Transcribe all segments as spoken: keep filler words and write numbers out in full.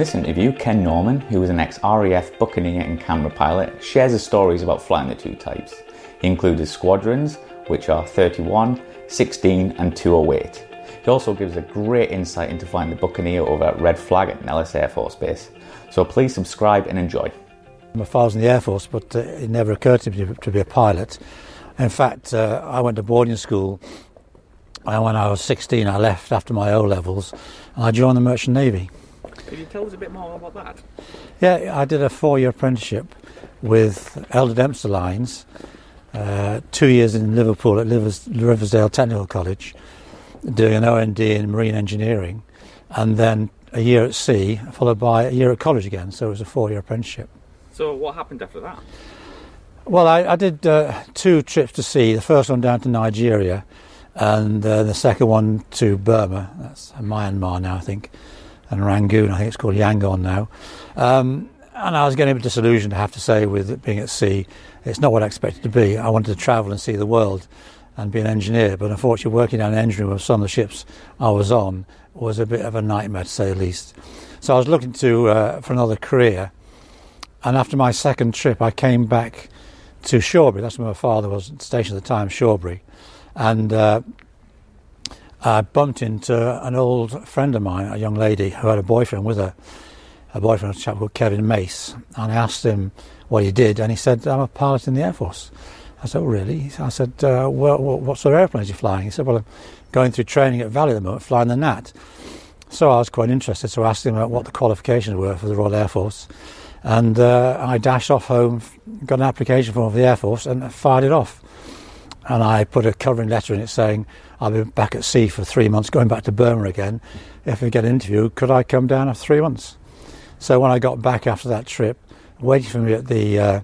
this interview, Ken Norman, who was an ex-R A F Buccaneer and camera pilot, shares his stories about flying the two types. He included squadrons, which are thirty-one, sixteen and two oh eight. He also gives a great insight into flying the Buccaneer over at Red Flag at Nellis Air Force Base. So please subscribe and enjoy. My father's in the Air Force, but uh, it never occurred to me to be a pilot. In fact, uh, I went to boarding school, and when I was sixteen, I left after my O-levels, and I joined the Merchant Navy. Can you tell us a bit more about that? Yeah, I did a four-year apprenticeship with Elder Dempster Lines, uh, two years in Liverpool at Livers- Riversdale Technical College, doing an O N D in marine engineering, and then a year at sea, followed by a year at college again, so it was a four-year apprenticeship. So what happened after that? Well, I, I did uh, two trips to sea, the first one down to Nigeria, and uh, the second one to Burma, that's Myanmar now I think, and Rangoon, I think it's called Yangon now. Um, and I was getting a bit disillusioned, I have to say, with it being at sea. It's not what I expected to be. I wanted to travel and see the world and be an engineer, but unfortunately working down the engine room of some of the ships I was on was a bit of a nightmare, to say the least. So I was looking to uh, for another career, and after my second trip I came back to Shawbury. That's where my father was stationed at the time, Shawbury, and uh, I bumped into an old friend of mine, a young lady who had a boyfriend with her, a boyfriend, a chap called Kevin Mace, and I asked him what he did, and he said, I'm a pilot in the Air Force. I said, oh, really? I said, uh, well, what sort of airplanes are you flying? He said, well, I'm going through training at Valley at the moment, flying the Gnat. So I was quite interested, so I asked him what the qualifications were for the Royal Air Force. And uh, I dashed off home, got an application form for the Air Force and fired it off. And I put a covering letter in it saying, I'll be back at sea for three months, going back to Burma again. If we get an interview, could I come down after three months? So when I got back after that trip, waiting for me at the... Uh,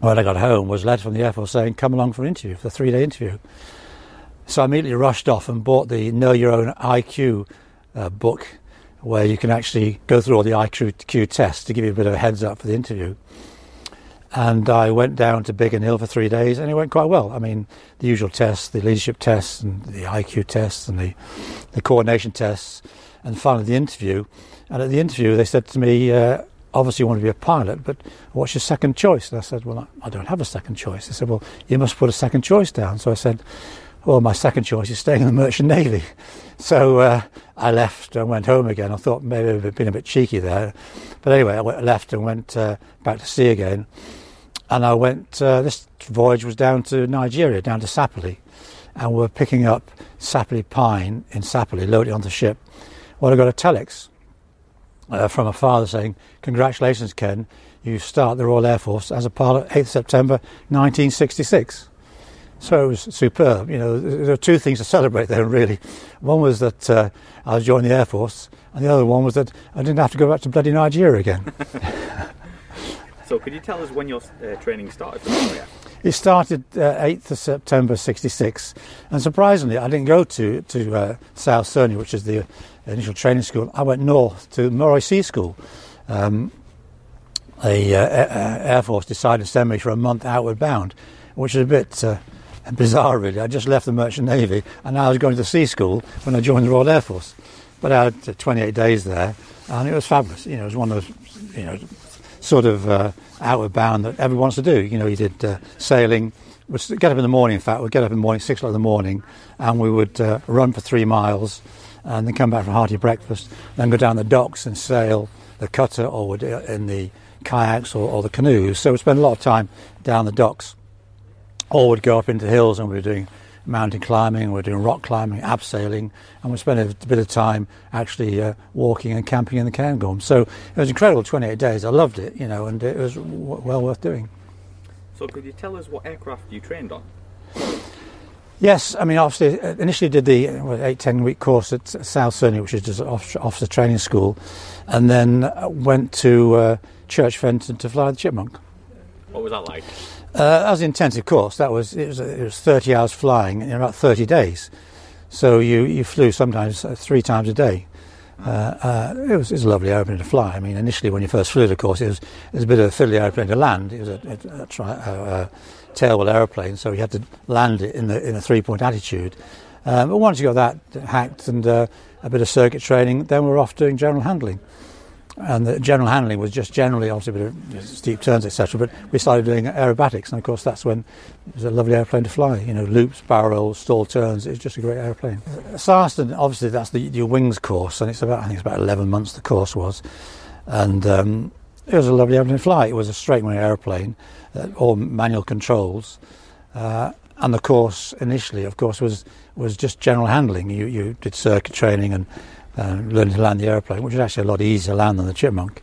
When I got home, was a letter from the Air Force saying, come along for an interview, for a three-day interview. So I immediately rushed off and bought the Know Your Own I Q uh, book, where you can actually go through all the I Q tests to give you a bit of a heads up for the interview. And I went down to Biggin Hill for three days, and it went quite well. I mean, the usual tests, the leadership tests, and the I Q tests, and the, the coordination tests, and finally the interview. And at the interview, they said to me, uh, obviously you want to be a pilot, but what's your second choice? And I said, well, I don't have a second choice. They said, well, you must put a second choice down. So I said, well, my second choice is staying in the Merchant Navy. So uh, I left and went home again. I thought maybe it would have been a bit cheeky there. But anyway, I went, left and went uh, back to sea again. And I went, uh, this voyage was down to Nigeria, down to Sapele. And we were picking up Sapele Pine in Sapele, loading onto the ship. Well, I got a telex. Uh, from a father saying, congratulations, Ken, you start the Royal Air Force as a pilot, eighth of September nineteen sixty-six. So it was superb. You know, there are two things to celebrate then, really. One was that uh, I was joining the Air Force, and the other one was that I didn't have to go back to bloody Nigeria again. So could you tell us when your uh, training started for the Royal? It started uh, eighth of September sixty-six, and surprisingly I didn't go to, to uh, South Cerny, which is the initial training school. I went north to Moray Sea School. Um, the uh, Air Force decided to send me for a month outward bound, which is a bit uh, bizarre really. I just left the Merchant Navy and I was going to sea school when I joined the Royal Air Force. But I had twenty-eight days there and it was fabulous. You know, it was one of those, you know, sort of uh, outward bound that everyone wants to do. You know, you did uh, sailing. We'd get up in the morning, in fact, we'd get up in the morning, six o'clock in the morning, and we would uh, run for three miles and then come back for a hearty breakfast, then go down the docks and sail the cutter or in the kayaks or, or the canoes. So we spent a lot of time down the docks, or we'd go up into the hills and we were doing mountain climbing, we were doing rock climbing, abseiling, and we spent a bit of time actually uh, walking and camping in the Cairngorm. So it was incredible, twenty-eight days. I loved it, you know, and it was w- well worth doing. So could you tell us what aircraft you trained on? Yes, I mean, obviously, initially did the eight, ten-week course at South Cerny, which is just an officer training school, and then went to uh, Church Fenton to fly the Chipmunk. What was that like? Uh, that was an intensive course. That was it was, it was thirty hours flying in about thirty days. So you, you flew sometimes three times a day. Uh, uh, it, was, it was a lovely aeroplane to fly. I mean, initially when you first flew it, of course, it was, it was a bit of a fiddly aeroplane to land. It was a... a, a, tri- a, a tailwheel aeroplane, so you had to land it in the in a three-point attitude. Um, but once you got that hacked and uh, a bit of circuit training, then we were off doing general handling. and the general handling was just generally obviously a bit of steep turns, et cetera. But we started doing aerobatics, and of course that's when it was a lovely airplane to fly. You know, loops, barrels, stall turns. It's just a great airplane. Sarston, obviously that's the your wings course, and it's about I think it's about eleven months the course was, and um, it was a lovely airplane to fly. It was a straight wing airplane, uh, all manual controls. Uh, And the course initially, of course, was was just general handling. You you did circuit training and uh, learning to land the airplane, which is actually a lot easier to land than the Chipmunk.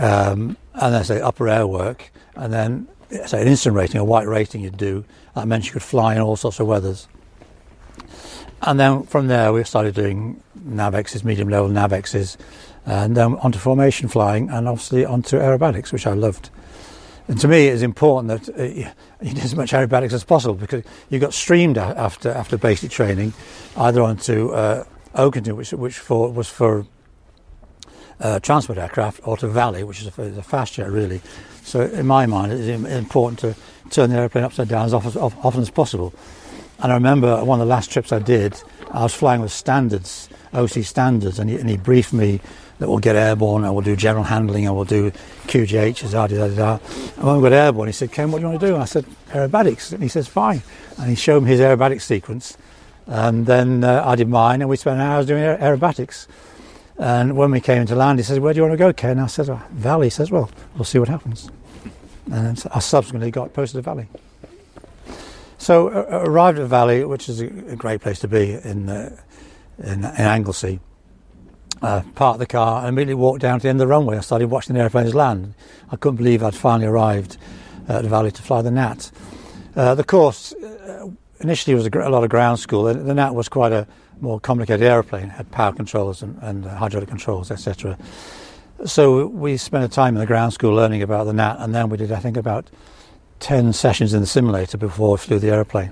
Um, and then say upper air work, and then say an instant rating, a white rating you'd do. That meant you could fly in all sorts of weathers. And then from there we started doing navexes, medium level navexes, and then onto formation flying, and obviously onto aerobatics, which I loved. And to me, it's important that uh, you did as much aerobatics as possible, because you got streamed after after basic training, either onto uh, Oakington, which which for, was for uh, transport aircraft, or to Valley, which is a, is a fast jet, really. So in my mind, it's important to turn the airplane upside down as often, as often as possible. And I remember one of the last trips I did, I was flying with standards, O C standards, and he, and he briefed me that we'll get airborne and we'll do general handling and we'll do Q G H, da da da da. And when we got airborne, he said, "Ken, what do you want to do?" And I said, "Aerobatics." And he says, "Fine." And he showed me his aerobatic sequence. And then uh, I did mine, and we spent hours doing aer aerobatics. And when we came to land, he says, "Where do you want to go, Ken?" And I said, "Well, Valley." He says, "Well, we'll see what happens." And I subsequently got posted to Valley. So uh, arrived at Valley, which is a, a great place to be in uh, in, in Anglesey. Uh, parked the car and immediately walked down to the end of the runway. I started watching the airplanes land. I couldn't believe I'd finally arrived uh, at the Valley to fly the Gnat. Uh, the course uh, initially was a, a lot of ground school. The, the Gnat was quite a more complicated airplane. It had power controls and, and uh, hydraulic controls, et cetera. So we spent a time in the ground school learning about the Gnat, and then we did, I think, about ten sessions in the simulator before we flew the airplane.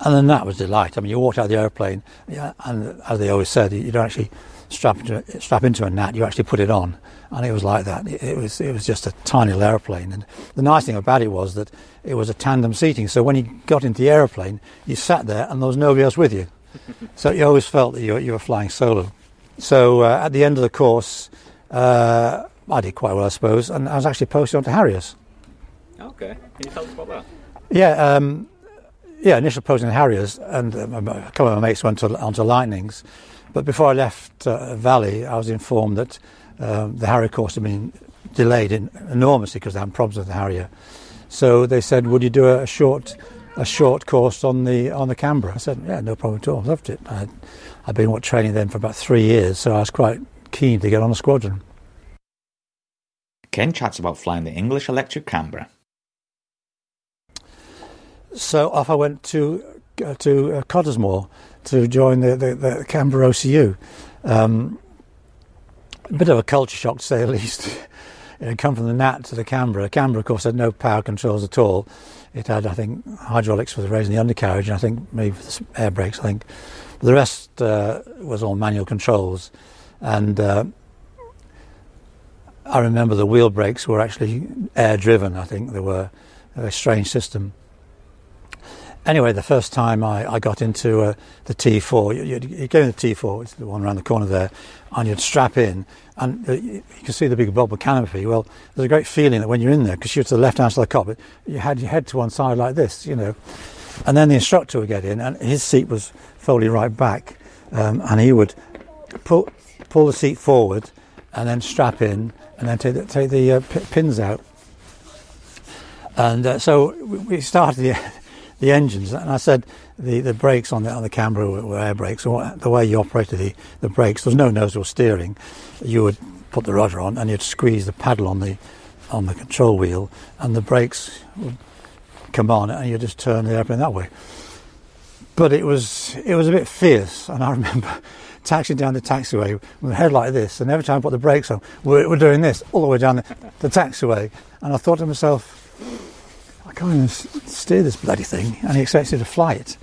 And then that was a delight. I mean, you walked out of the airplane, yeah, and as they always said, you don't actually strap into, strap into a Gnat, you actually put it on. And it was like that. It, it was it was just a tiny little airplane. And the nice thing about it was that it was a tandem seating. So when you got into the airplane, you sat there and there was nobody else with you. So you always felt that you, you were flying solo. So uh, at the end of the course, uh, I did quite well, I suppose, and I was actually posted onto Harriers. Okay. Can you tell us about that? Yeah. Um, Yeah, initial posting in Harriers, and um, a couple of my mates went to, onto Lightnings. But before I left uh, Valley, I was informed that um, the Harrier course had been delayed in, enormously because they had problems with the Harrier. So they said, "Would you do a, a short, a short course on the on the Canberra?" I said, "Yeah, no problem at all." I loved it. I, I'd been what training then for about three years, so I was quite keen to get on a squadron. Ken chats about flying the English electric Canberra. So off I went to uh, to uh, Cottesmore to join the, the, the Canberra O C U. Um, a bit of a culture shock, to say the least. It had come from the Gnat to the Canberra. Canberra, of course, had no power controls at all. It had, I think, hydraulics for the raising the undercarriage, and I think maybe for the air brakes, I think. But the rest uh, was all manual controls. And uh, I remember the wheel brakes were actually air-driven, I think. They were a strange system. Anyway, the first time I, I got into uh, the T four, you, you, you go in the T four, it's the one around the corner there, and you'd strap in, and uh, you, you can see the big bulb of canopy. Well, there's a great feeling that when you're in there, because you're to the left-hand side of the cockpit, you had your head to one side like this, you know. And then the instructor would get in, and his seat was folded right back, um, and he would pull pull the seat forward, and then strap in, and then take the, take the uh, p pins out. And uh, so we, we started the... the engines, and I said the, the brakes on the on the Canberra were, were air brakes. Or the way you operated the, the brakes, there was no nozzle steering. You would put the rudder on and you'd squeeze the paddle on the on the control wheel, and the brakes would come on, and you just turn the airplane that way. But it was it was a bit fierce, and I remember taxiing down the taxiway with a head like this, and every time I put the brakes on, we're, we're doing this all the way down the, the taxiway, and I thought to myself, I can't even steer this bloody thing, and he expects you to fly it.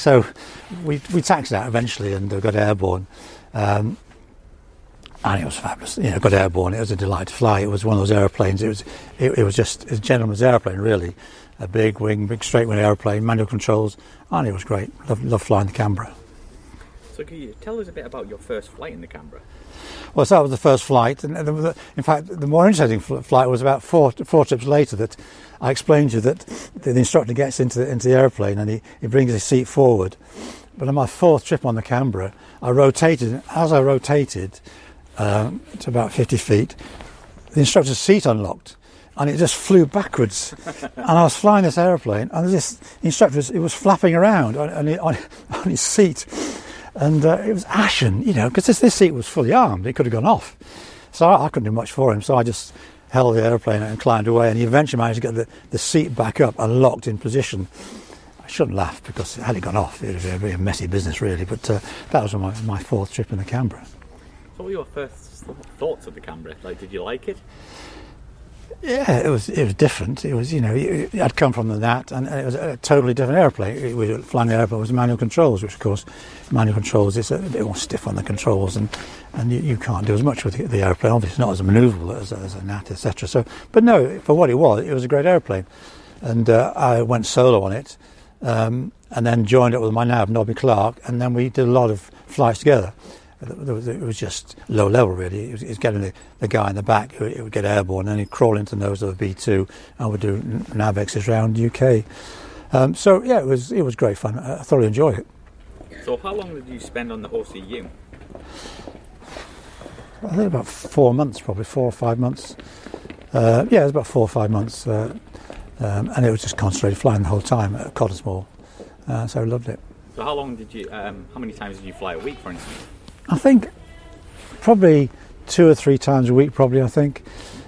So we we taxied out eventually and got airborne, um, and it was fabulous. You know, got airborne. It was a delight to fly. It was one of those airplanes. It was it, it was just a gentleman's airplane, really, a big wing, big straight wing airplane, manual controls, and it was great. Love, love flying the Canberra. So can you tell us a bit about your first flight in the Canberra? Well, so that was the first flight, and in fact the more interesting flight was about four four trips later that I explained to you that the instructor gets into the, into the aeroplane and he, he brings his seat forward. But on my fourth trip on the Canberra, I rotated, and as I rotated um, to about fifty feet, the instructor's seat unlocked, and it just flew backwards. And I was flying this aeroplane, and this instructor, was, it was flapping around on, on, on, on his seat, and uh, it was ashen, you know, because this, this seat was fully armed, it could have gone off. So I, I couldn't do much for him, so I just held the aeroplane and climbed away, and he eventually managed to get the, the seat back up and locked in position. I shouldn't laugh, because had it gone off, it would have been a messy business, really. But uh, that was my, my fourth trip in the Canberra. So what were your first thoughts of the Canberra? Like, did you like it? Yeah, it was it was different. It was, you know, it, it, I'd come from the Gnat, and it was a totally different aeroplane. It was flying the aeroplane, it was manual controls, which, of course, manual controls is a bit more stiff on the controls, and, and you, you can't do as much with the, the aeroplane. Obviously, not as manoeuvrable as, as a Gnat, et cetera. So, but no, for what it was, it was a great aeroplane. And uh, I went solo on it. Um, and then joined up with my nav, Nobby Clark, and then we did a lot of flights together. It was just low level, really. It was, it was getting the, the guy in the back who it would get airborne, and then he'd crawl into the nose of a B two, and would do nav exits around the U K. Um, so yeah, it was it was great fun. I thoroughly enjoyed it. So how long did you spend on the O C U? I think about four months, probably four or five months. Uh, yeah, it was about four or five months. Uh, Um, and it was just concentrated flying the whole time at Cottesmore, uh, so I loved it. So how long did you, um, how many times did you fly a week, for instance? I think probably two or three times a week, probably, I think.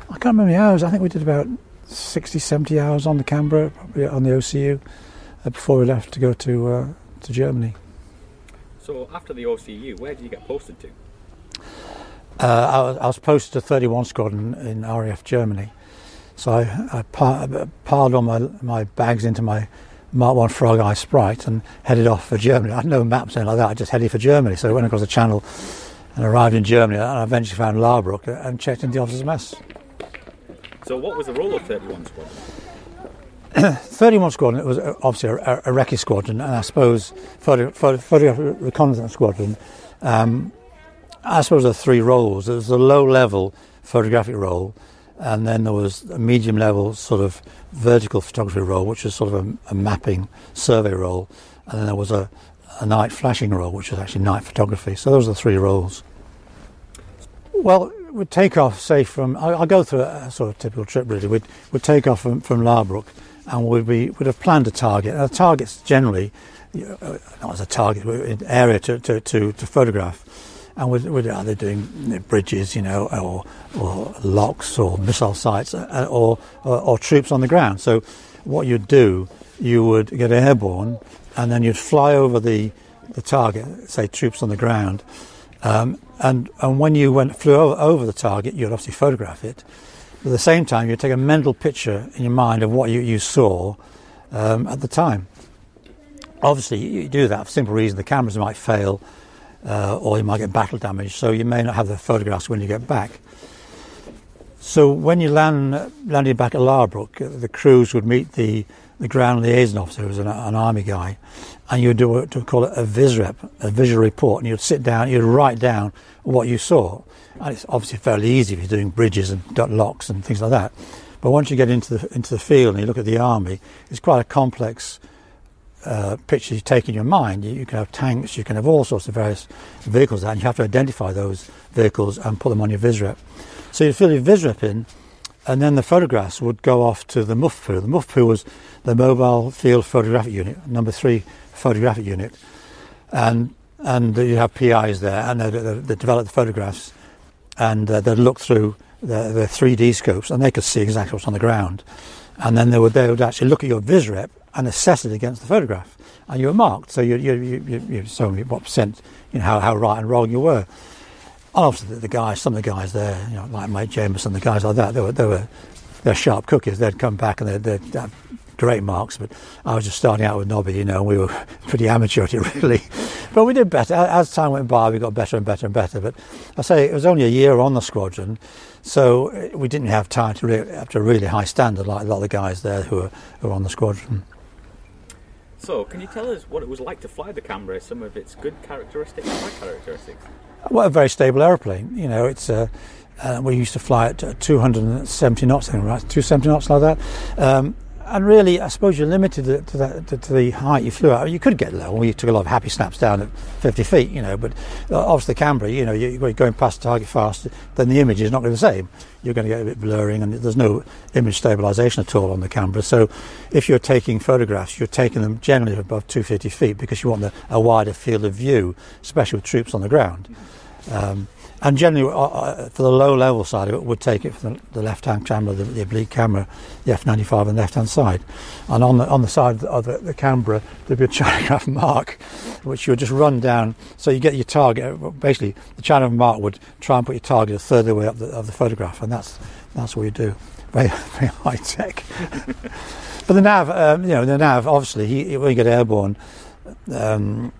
I can't remember the hours. I think we did about sixty, seventy hours on the Canberra, probably on the O C U, uh, before we left to go to, uh, to Germany. So after the O C U, where did you get posted to? Uh, I, was, I was posted to thirty-one Squadron in R A F Germany. So I, I piled all my, my bags into my Mark one Frog Eye Sprite and headed off for Germany. I had no maps or anything like that, I just headed for Germany. So I went across the channel and arrived in Germany, and I eventually found Laarbruch and checked into the officer's mess. So what was the role of thirty-one Squadron? thirty-one Squadron was obviously a, a recce squadron, and I suppose Photographic Reconnaissance Squadron. Um, I suppose there were three roles. There was a low-level photographic role, and then there was a medium-level sort of vertical photography role, which was sort of a, a mapping survey role, and then there was a, a night flashing role, which was actually night photography. So those are the three roles. Well, we'd take off, say, from... I, I'll go through a, a sort of typical trip, really. We'd, we'd take off from, from Laarbruch, and we'd, be, we'd have planned a target. And the target's generally, not as a target, but an area to, to, to, to photograph. And we're, we're either doing bridges, you know, or or locks, or missile sites, or, or or troops on the ground. So, what you'd do, you would get airborne, and then you'd fly over the the target, say troops on the ground, um, and and when you went flew over, over the target, you'd obviously photograph it. But at the same time, you'd take a mental picture in your mind of what you you saw um, at the time. Obviously, you do that for simple reason: the cameras might fail. Uh, or you might get battle damage, so you may not have the photographs when you get back. So when you land, landed back at Laarbruch, the crews would meet the, the ground liaison officer, who was an, an army guy, and you'd do what we call it a visrep, a visual report, and you'd sit down, you'd write down what you saw. And it's obviously fairly easy if you're doing bridges and locks and things like that. But once you get into the, into the field and you look at the army, it's quite a complex Uh, pictures you take in your mind. You, you can have tanks, you can have all sorts of various vehicles, and you have to identify those vehicles and put them on your visrep. So you fill your visrep in, and then the photographs would go off to the M U F P U. The M U F P U was the Mobile Field Photographic Unit, number three photographic unit, and and you have P Is there, and they, they, they develop the photographs, and uh, they'd look through the, the three D scopes, and they could see exactly what's on the ground. And then they would, they would actually look at your visrep and assess it against the photograph, and you were marked. So you you you you so what percent, you know, how how right and wrong you were. And obviously the, the guys, some of the guys there, you know, like Mike Jameson, the guys like that, they were they were they're sharp cookies. They'd come back and they'd, they'd have great marks. But I was just starting out with Nobby, you know, and we were pretty amateur at it, really. But we did better as time went by. We got better and better and better. But I say it was only a year on the squadron. So we didn't have time to really, up to a really high standard like a lot of the guys there who were, who were on the squadron. So, can you tell us what it was like to fly the Canberra, some of its good characteristics and bad characteristics? Well, a very stable aeroplane. You know, it's uh, uh, we used to fly at two hundred seventy knots, right? two hundred seventy knots like that. Um, and really, I suppose you're limited to, that, to, to the height you flew at. You could get low. You took a lot of happy snaps down at fifty feet, you know, but obviously the Canberra, you know, you're going past the target fast, then the image is not going to be the same. You're going to get a bit blurring, and there's no image stabilisation at all on the Canberra. So if you're taking photographs, you're taking them generally above two hundred fifty feet because you want the, a wider field of view, especially with troops on the ground. Um, and generally, uh, for the low-level side of it, we'd take it for the, the left-hand camera, the, the oblique camera, the F ninety-five on the left-hand side. And on the on the side of the, the Canberra, there'd be a chronograph mark, which you would just run down. So you get your target. Basically, the chronograph mark would try and put your target a third of the way up the, of the photograph, and that's that's what you do. Very, very high-tech. But the nav, um, you know, the nav, obviously, he, when you get airborne, um,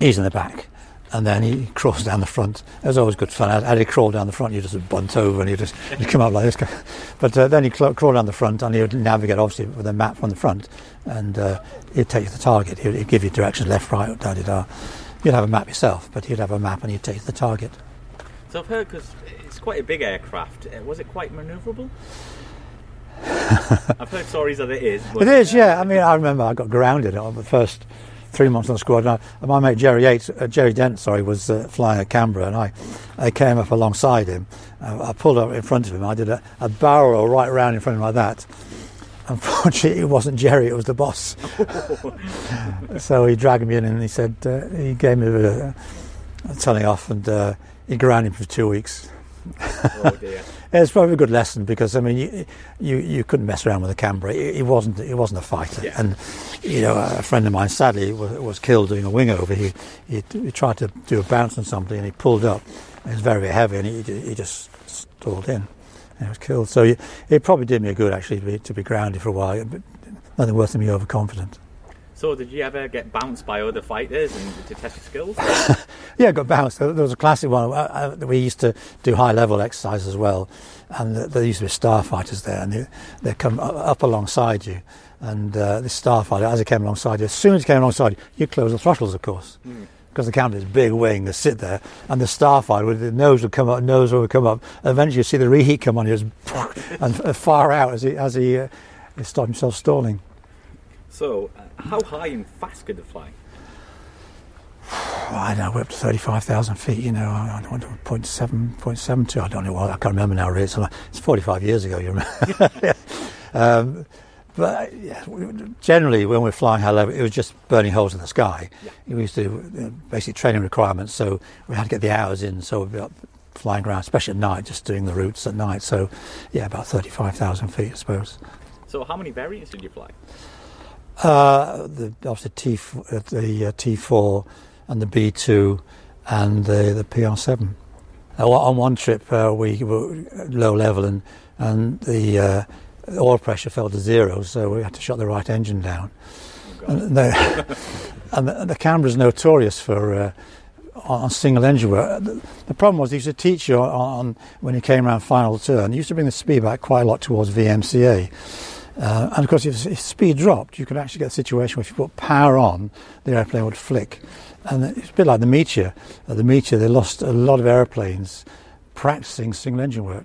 he's in the back. And then he crawls down the front. It was always good fun. Had he crawled down the front, you just bunt over and you just he'd come up like this. But uh, then he crawled down the front, and he would navigate obviously with a map from the front, and uh, he'd take you to the target. He'd, he'd give you directions left, right, da da da. You'd have a map yourself, but he'd have a map and he'd take you to the target. So I've heard, because it's quite a big aircraft. Was it quite manoeuvrable? I've heard stories that it is. It is, yeah. I mean, I remember I got grounded on the first. Three months on the squad, and, I, and my mate Jerry Yates, uh, Jerry Dent, sorry, was uh, flying at Canberra, and I, I came up alongside him. Uh, I pulled up in front of him. I did a, a barrel right round in front of him like that. Unfortunately, it wasn't Jerry; it was the boss. So he dragged me in, and he said uh, he gave me a, a telling off, and uh, he grounded me for two weeks. Oh dear. It's probably a good lesson, because I mean you you, you couldn't mess around with a Canberra. It, it wasn't it wasn't a fighter, yeah. And you know a friend of mine sadly was, was killed doing a wing over. He, he he tried to do a bounce on something, and he pulled up. It was very, very heavy, and he he just stalled in, and he was killed. So he, it probably did me a good actually to be, to be grounded for a while. But nothing worse than me overconfident. So did you ever get bounced by other fighters and to test your skills? Yeah, I got bounced. There was a classic one. I, I, we used to do high-level exercise as well, and the, there used to be starfighters there, and they, they come up alongside you. And uh, this starfighter, as it came alongside you, as soon as it came alongside you, you close the throttles, of course, because mm. the Canberra's big wing, they sit there, and the starfighter, the nose would come up, nose would come up. Eventually, you see the reheat come on you, and far out as he, as he, uh, he stopped himself stalling. So, uh, how high and fast could they fly? Well, I don't know, we're up to thirty-five thousand feet, you know, I don't know, point seven, point seven two, I don't know what, I can't remember now, really. It's, like, it's forty-five years ago, you remember. Yeah. um, but yeah, we, generally, when we're flying high level, it was just burning holes in the sky. Yeah. We used to do you know, basic training requirements, so we had to get the hours in, so we'd be up flying around, especially at night, just doing the routes at night. So, yeah, about thirty-five thousand feet, I suppose. So, how many variants did you fly? Uh, the obviously T uh, the uh, T four and the B two and the the P R seven. Uh, on one trip uh, we were low level, and and the uh, oil pressure fell to zero, so we had to shut the right engine down. Oh, and, the, and the, the Canberra's notorious for uh, on single engine work. The, the problem was they used to teach you on, on when you came around final turn. You used to bring the speed back quite a lot towards V M C A. Uh, and of course, if, if speed dropped, you could actually get a situation where if you put power on, the airplane would flick. And it's a bit like the Meteor. At the Meteor, they lost a lot of airplanes practicing single engine work.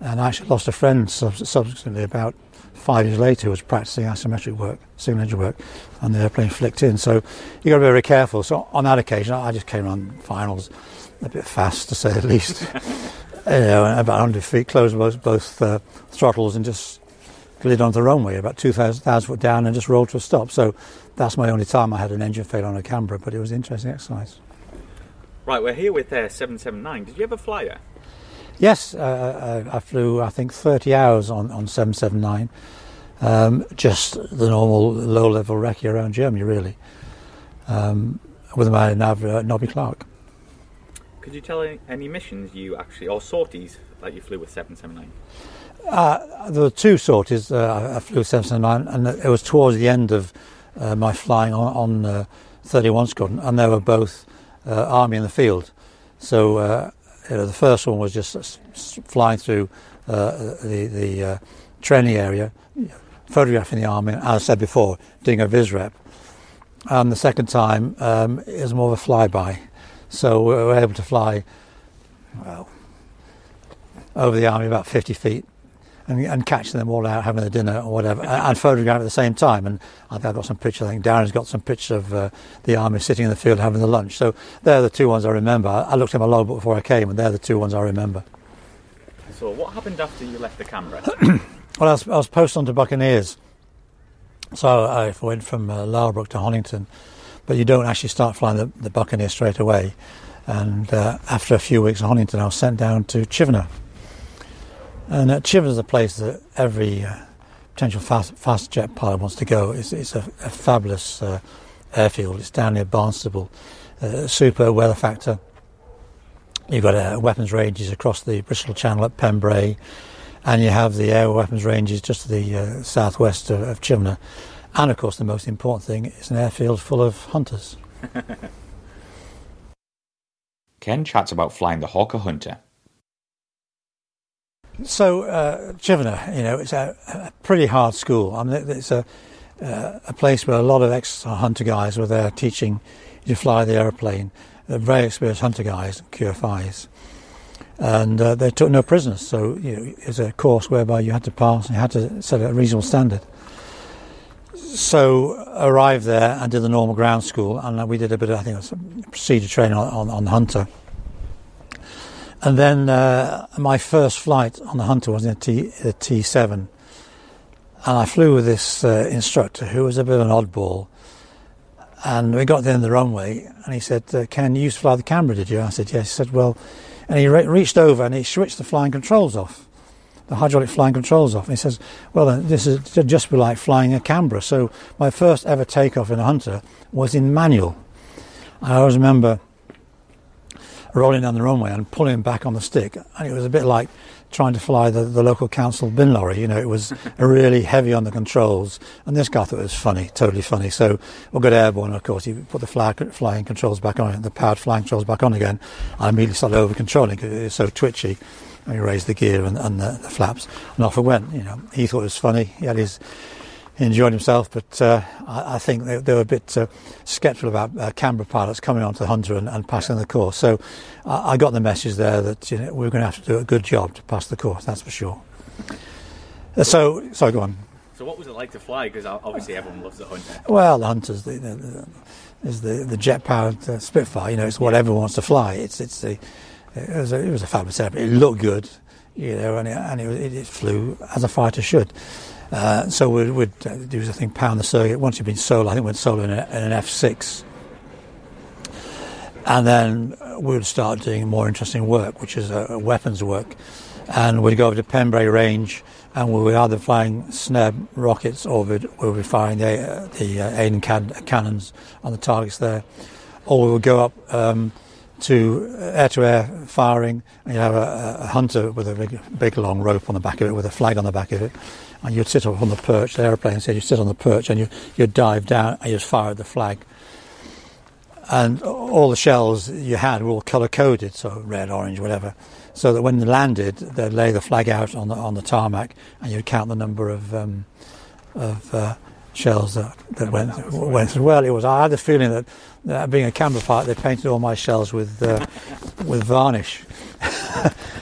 And I actually lost a friend sub subsequently about five years later who was practicing asymmetric work, single engine work, and the airplane flicked in. So you've got to be very careful. So on that occasion, I just came on finals a bit fast, to say the least. You know, about one hundred feet, closed both, both uh, throttles and just slid onto the runway about two thousand foot down and just rolled to a stop. So that's my only time I had an engine fail on a Canberra, but it was an interesting exercise. Right, we're here with uh, seven seventy-nine. Did you ever fly there? Yes, uh, I, I flew, I think, thirty hours on, on seven seventy-nine. Um, just the normal low-level recce around Germany, really, um, with my nav, uh, Nobby Clark. Could you tell any missions you actually, or sorties, that you flew with seven seventy-nine? Uh, there were two sorties. Uh, I flew seven seventy-nine, and it was towards the end of uh, my flying on, on uh, thirty-one Squadron, and they were both uh, Army in the field. So uh, you know, the first one was just flying through uh, the, the uh, training area, photograph in the army, as I said before, doing a vis rep. And the second time um, is more of a flyby. So we were able to fly well, over the army about fifty feet and, and catch them all out having their dinner or whatever, and, and photograph at the same time. And I think I've got some pictures, I think Darren's got some pictures of uh, the army sitting in the field having the lunch. So they're the two ones I remember. I, I looked at my logbook before I came, and they're the two ones I remember. So what happened after you left the Canberra? Well, I was, I was posted on to Buccaneers. So I went from uh, Laarbruch to Honington, but you don't actually start flying the, the Buccaneer straight away. And uh, after a few weeks at Honington, I was sent down to Chivenor. And uh, Chivenor is a place that every uh, potential fast, fast jet pilot wants to go. It's, it's a, a fabulous uh, airfield. It's down near Barnstaple, uh, super weather factor. You've got uh, weapons ranges across the Bristol Channel at Pembrey, and you have the air weapons ranges just to the uh, southwest of, of Chivenor. And of course the most important thing is an airfield full of hunters. Ken chats about flying the Hawker Hunter. So uh, Chivenor, you know, it's a, a pretty hard school. I mean, it's a, uh, a place where a lot of ex-hunter guys were there teaching you to fly the aeroplane. They're very experienced hunter guys, Q F Is. And uh, they took no prisoners, so you know, it was a course whereby you had to pass and you had to set a reasonable standard. So arrived there and did the normal ground school, and we did a bit of, I think, it was procedure training on, on, on the Hunter. And then uh, my first flight on the Hunter was in a, T, a T seven, and I flew with this uh, instructor who was a bit of an oddball. And we got there in the runway, and he said, uh, Ken, you used to fly the Canberra, did you? I said, yes. He said, well... And he re reached over and he switched the flying controls off, the hydraulic flying controls off. And he says, well, then this is just be like flying a Canberra. So my first ever takeoff in a Hunter was in manual. I always remember rolling down the runway and pulling back on the stick. And it was a bit like trying to fly the, the local council bin lorry. You know, it was really heavy on the controls. And this guy thought it was funny, totally funny. So we got airborne, of course. He put the fly, flying controls back on, the powered flying controls back on again. I immediately started over-controlling because it was so twitchy. And he raised the gear and, and the, the flaps. And off it went, you know. He thought it was funny. He had his... He enjoyed himself, but uh, I, I think they, they were a bit uh, sceptical about uh, Canberra pilots coming onto the Hunter and, and passing the course. So uh, I got the message there that, you know, we were going to have to do a good job to pass the course, that's for sure. Uh, so, sorry, go on. So what was it like to fly? Because obviously everyone loves the Hunter. Well, the Hunter's the, the, the, is the, the jet-powered uh, Spitfire. You know, it's what yeah. everyone wants to fly. It's, it's the, it, was a, it was a fabulous setup. It looked good, you know, and it, and it, it flew as a fighter should. Uh, so we'd, we'd uh, do the thing, pound the circuit. Once you've been solo, I think we went solo in, a, in an F six. And then we would start doing more interesting work, which is uh, weapons work. And we'd go over to Pembrey Range, and we were either flying Sneb rockets or we'd, we would be firing the, uh, the uh, Aiden can cannons on the targets there. Or we would go up um, to air-to-air firing, and you'd have a, a hunter with a big, big long rope on the back of it, with a flag on the back of it. And you'd sit up on the perch, the aeroplane said you'd sit on the perch and you, you'd dive down and you'd fire at the flag. And all the shells you had were all colour-coded, so red, orange, whatever, so that when they landed, they'd lay the flag out on the, on the tarmac and you'd count the number of, um, of uh, shells that, that went, that went through. Well, it was, I had the feeling that, that being a Canberra pilot, they painted all my shells with, uh, with varnish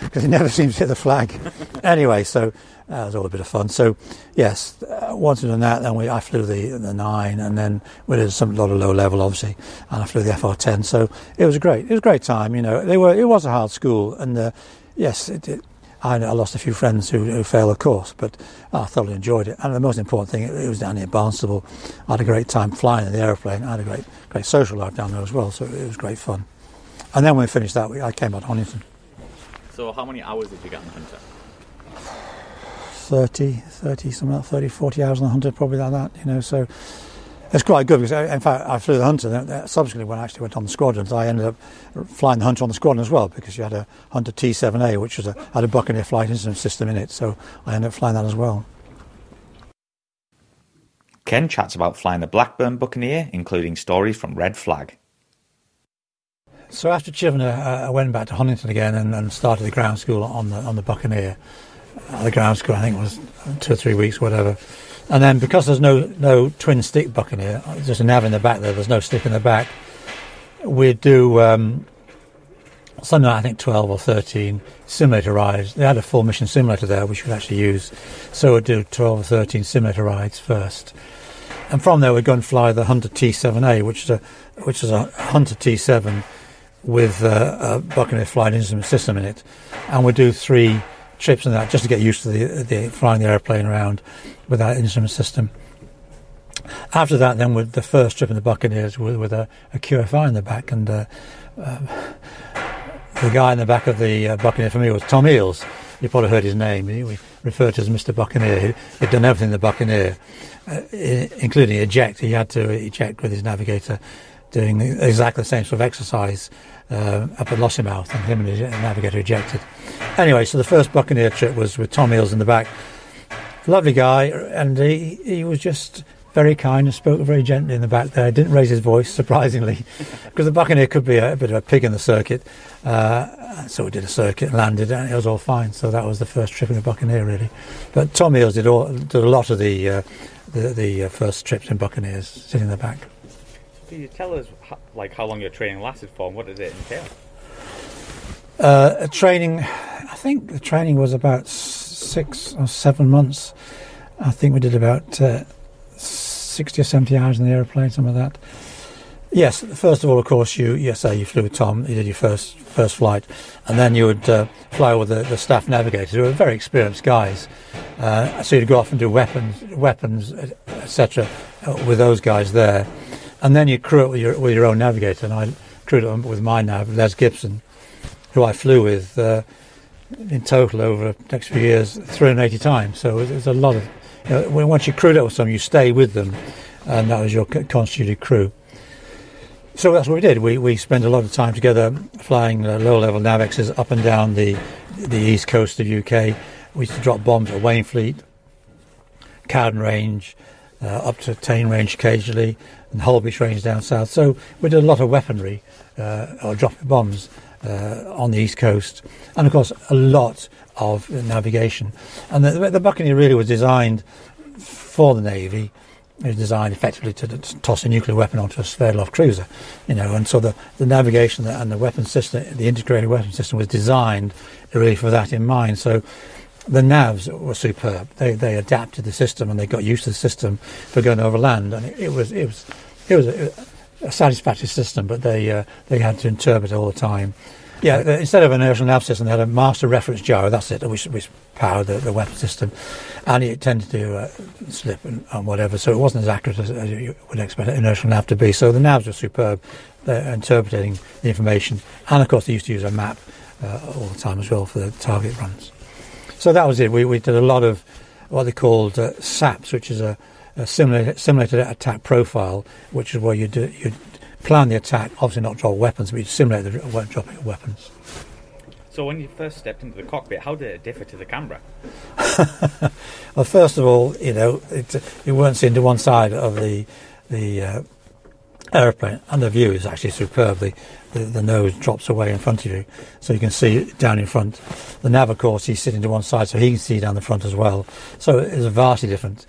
because it never seems to hit the flag. Anyway, so... Uh, it was all a bit of fun. So, yes, uh, once we'd done that, then we, I flew the the nine, and then we did some lot of low level, obviously, and I flew the F R ten. So it was great. It was a great time, you know. They were it was a hard school, and uh, yes, it, it, I, I lost a few friends who, who failed the course, but I thoroughly enjoyed it. And the most important thing, it, it was down near Barnstaple. I had a great time flying in the aeroplane. I had a great great social life down there as well. So it was great fun. And then when we finished that, we, I came out to Honington. So how many hours did you get on the Hunter? thirty, thirty, something like thirty, forty hours on the Hunter, probably like that, you know, so it's quite good because, in fact, I flew the Hunter, then subsequently when I actually went on the squadrons, I ended up flying the Hunter on the squadron as well because you had a Hunter T seven A, which was a, had a Buccaneer flight incident system in it, so I ended up flying that as well. Ken chats about flying the Blackburn Buccaneer, including stories from Red Flag. So after Chivenor, uh, I went back to Honington again and, and started the ground school on the, on the Buccaneer. At the ground school, I think it was two or three weeks, whatever. And then because there's no no twin stick Buccaneer, just a nav in the back there, there's no stick in the back, we'd do um, something like, I think, twelve or thirteen simulator rides. They had a full mission simulator there which we could actually use. So we'd do twelve or thirteen simulator rides first. And from there we'd go and fly the Hunter T seven A, which is a, which is a Hunter T seven with uh, a Buccaneer flight instrument system in it. And we'd do three trips and that just to get used to the, the flying the airplane around with that instrument system. After that, then, with the first trip in the Buccaneers with, with a, a Q F I in the back, and uh, um, the guy in the back of the uh, Buccaneer for me was Tom Eeles. You probably heard his name. He, we referred to as Mister Buccaneer. He, he'd done everything in the Buccaneer, uh, including eject. He had to eject with his navigator, doing exactly the same sort of exercise uh, up at Lossiemouth, and him and his navigator ejected. Anyway, so the first Buccaneer trip was with Tom Eeles in the back. Lovely guy, and he, he was just very kind and spoke very gently in the back there. Didn't raise his voice, surprisingly, because the Buccaneer could be a, a bit of a pig in the circuit. Uh, so we did a circuit and landed, and it was all fine. So that was the first trip in the Buccaneer, really. But Tom Eeles did, all, did a lot of the uh, the, the uh, first trips in Buccaneers, sitting in the back. Can you tell us how, like, how long your training lasted for and what did it entail? Uh, training, I think the training was about six or seven months. I think we did about... Uh, sixty or seventy hours in the aeroplane, some of that. Yes, first of all, of course, you yes, uh, you flew with Tom, you did your first first flight, and then you would uh, fly with the, the staff navigators, who were very experienced guys. Uh, so you'd go off and do weapons, weapons, et cetera, uh, with those guys there, and then you crew it with your with your own navigator. And I crewed it with my nav, Les Gibson, who I flew with uh, in total over the next few years, three hundred eighty times. So it was a lot of. You know, when once you crewed up with them, you stay with them, and that was your constituted crew. So that's what we did. We we spent a lot of time together flying uh, low-level navexes up and down the the east coast of the U K. We used to drop bombs at Wainfleet, Cowden Range, uh, up to Tane Range occasionally, and Holbeach Range down south. So we did a lot of weaponry, uh, or dropping bombs uh, on the east coast, and of course a lot of navigation. And the, the Buccaneer really was designed for the Navy. It was designed effectively to, to toss a nuclear weapon onto a Sverdlov cruiser, you know, and so the, the navigation and the weapon system, the integrated weapon system, was designed really for that in mind. So the navs were superb. They they adapted the system, and they got used to the system for going over land, and it, it was it was it was a, a satisfactory system, but they uh, they had to interpret all the time. Yeah, instead of an inertial nav system, they had a master reference gyro, that's it, which, which powered the, the weapon system. And it tended to uh, slip and, and whatever, so it wasn't as accurate as, as you would expect an inertial nav to be. So the navs were superb, they're interpreting the information. And of course, they used to use a map uh, all the time as well for the target runs. So that was it. We, we did a lot of what they called uh, SAPs, which is a, a simulated, simulated attack profile, which is where you do... You, plan the attack, obviously not draw weapons, but you'd simulate the dropping of weapons. So when you first stepped into the cockpit, how did it differ to the Canberra? Well, first of all, you know, it, you weren't seen to one side of the the uh, aeroplane, and the view is actually superb. The, the, the nose drops away in front of you, so you can see down in front. The nav, of course, he's sitting to one side, so he can see down the front as well. So it's a vastly different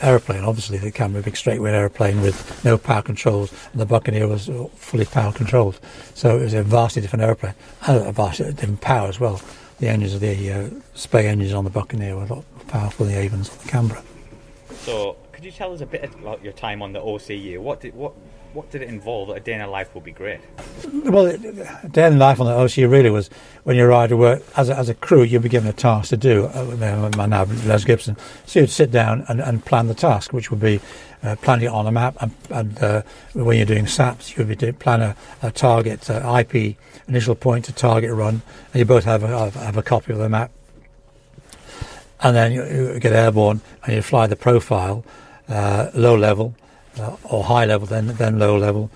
aeroplane, obviously, the Canberra, a big straight-wing aeroplane with no power controls, and the Buccaneer was fully power-controlled. So it was a vastly different aeroplane, and a vastly different power as well. The engines of the uh, Spey engines on the Buccaneer were a lot more powerful than the Avons on the Canberra. So could you tell us a bit about your time on the O C U? What did, what, what did it involve? A day in a life would be great. Well, a day in life on the O C U really was when you arrived to work, as a, as a crew, you'd be given a task to do, uh, my now Les Gibson. So you'd sit down and, and plan the task, which would be uh, planning it on a map. And, and uh, when you're doing SAPs, you'd be doing, plan a, a target, uh, I P, initial point to target run, and you both have a, have a copy of the map. And then you, you get airborne and you fly the profile, uh, low level, uh, or high level, then then low level,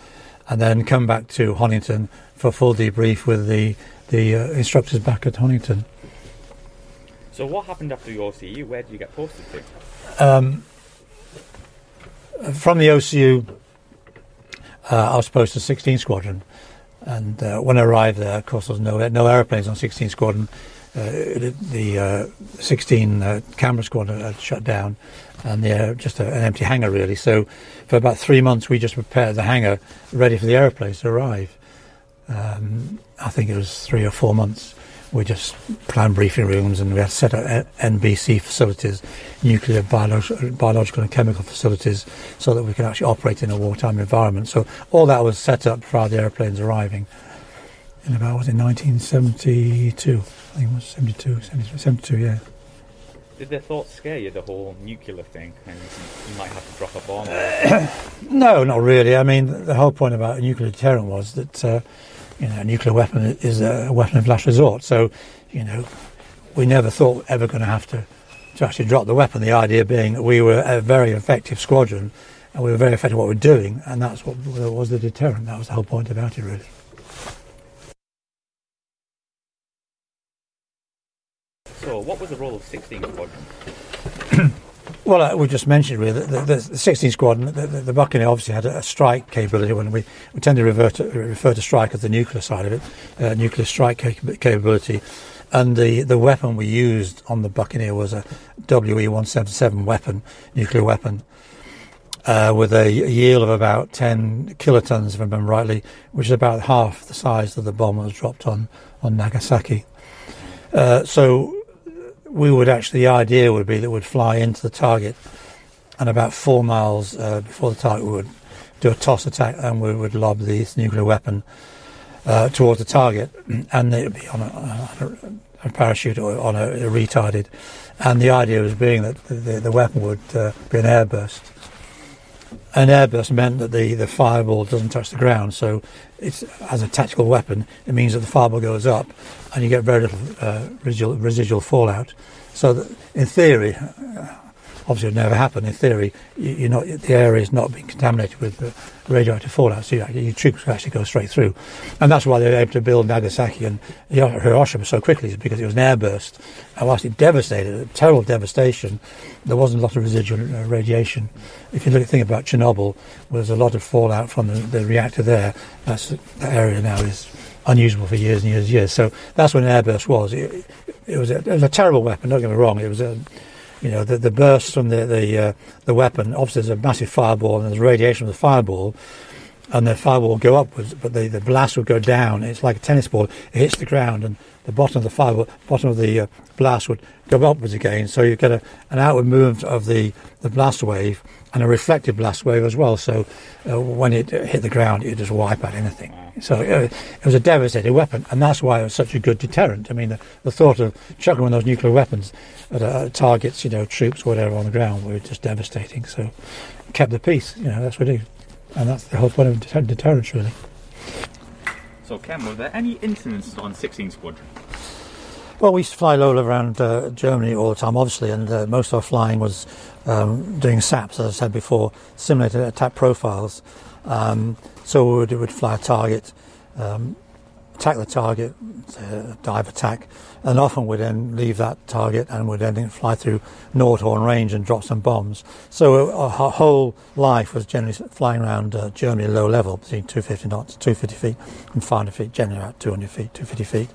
and then come back to Honington for full debrief with the the uh, instructors back at Honington. So what happened after the O C U? Where did you get posted to? Um, from the O C U, uh, I was posted to sixteen Squadron, and uh, when I arrived there, of course, there was no no airplanes on sixteen Squadron. uh, the uh, sixteen uh, camera squad had shut down, and they're just a, an empty hangar really. So for about three months we just prepared the hangar ready for the aeroplanes to arrive. Um, I think it was three or four months. We just planned briefing rooms, and we had to set up N B C facilities, nuclear, biolog biological and chemical facilities, so that we could actually operate in a wartime environment. So all that was set up prior to the airplanes arriving in about, was it nineteen seventy-two? I think it was seventy-two, seventy-two, yeah. Did their thoughts scare you, the whole nuclear thing? And you might have to drop a bomb? Or no, not really. I mean, the whole point about nuclear deterrent was that... Uh, You know, a nuclear weapon is a weapon of last resort. So, you know, we never thought we were ever going to have to to actually drop the weapon. The idea being that we were a very effective squadron, and we were very effective at what we were doing, and that's what was the deterrent. That was the whole point about it, really. So, what was the role of sixteen Squadron? Well, uh, we just mentioned really that the, the sixteen Squadron, the, the, the Buccaneer obviously had a, a strike capability. When we, we tend to, revert to refer to strike as the nuclear side of it, uh, nuclear strike cap capability, and the the weapon we used on the Buccaneer was a W E one seventy-seven weapon, nuclear weapon, uh, with a yield of about ten kilotons, if I remember rightly, which is about half the size of the bomb that was dropped on on Nagasaki. Uh, so. We would actually, the idea would be that we'd fly into the target, and about four miles uh, before the target we would do a toss attack, and we would lob this nuclear weapon uh, towards the target, and it would be on a, on a, a parachute or on a, a retarded. And the idea was being that the, the, the weapon would uh, be an airburst. An airburst meant that the, the fireball doesn't touch the ground, so it's, as a tactical weapon, it means that the fireball goes up and you get very little uh, residual, residual fallout. So that in theory, obviously it would never happen, in theory, you, you're not, the area is not being contaminated with uh, radioactive fallout, so you, your troops could actually go straight through. And that's why they were able to build Nagasaki and Hiroshima so quickly, is because it was an airburst. And whilst it devastated, a terrible devastation, there wasn't a lot of residual uh, radiation. If you look at the thing about Chernobyl, well, there's a lot of fallout from the, the reactor there. That's, that area now is unusable for years and years and years. So that's what an airburst was. It, it, was a, it was a terrible weapon, don't get me wrong. It was a, you know, the, the burst from the the, uh, the weapon, obviously there's a massive fireball and there's radiation from the fireball, and the fireball would go upwards, but the, the blast would go down. It's like a tennis ball. It hits the ground and the bottom of the fireball, bottom of the uh, blast would go upwards again. So you get a, an outward movement of the, the blast wave and a reflected blast wave as well. So uh, when it hit the ground, it just wipe out anything. So uh, it was a devastating weapon, and that's why it was such a good deterrent. I mean, the, the thought of chucking one of those nuclear weapons at uh, targets, you know, troops, whatever, on the ground were just devastating. So kept the peace, you know, that's what we do. And that's the whole point of deter deterrence, really. So, Ken, were there any incidents on sixteen Squadron? Well, we used to fly low around uh, Germany all the time, obviously, and uh, most of our flying was um, doing SAPs, as I said before, simulated attack profiles. Um, so we would, we would fly a target, um, attack the target, uh, dive attack, and often we'd then leave that target and would then fly through Nordhorn range and drop some bombs. So our whole life was generally flying around uh, Germany low level, between two hundred fifty knots, two hundred fifty feet, and five hundred feet, generally about two hundred feet, two hundred fifty feet.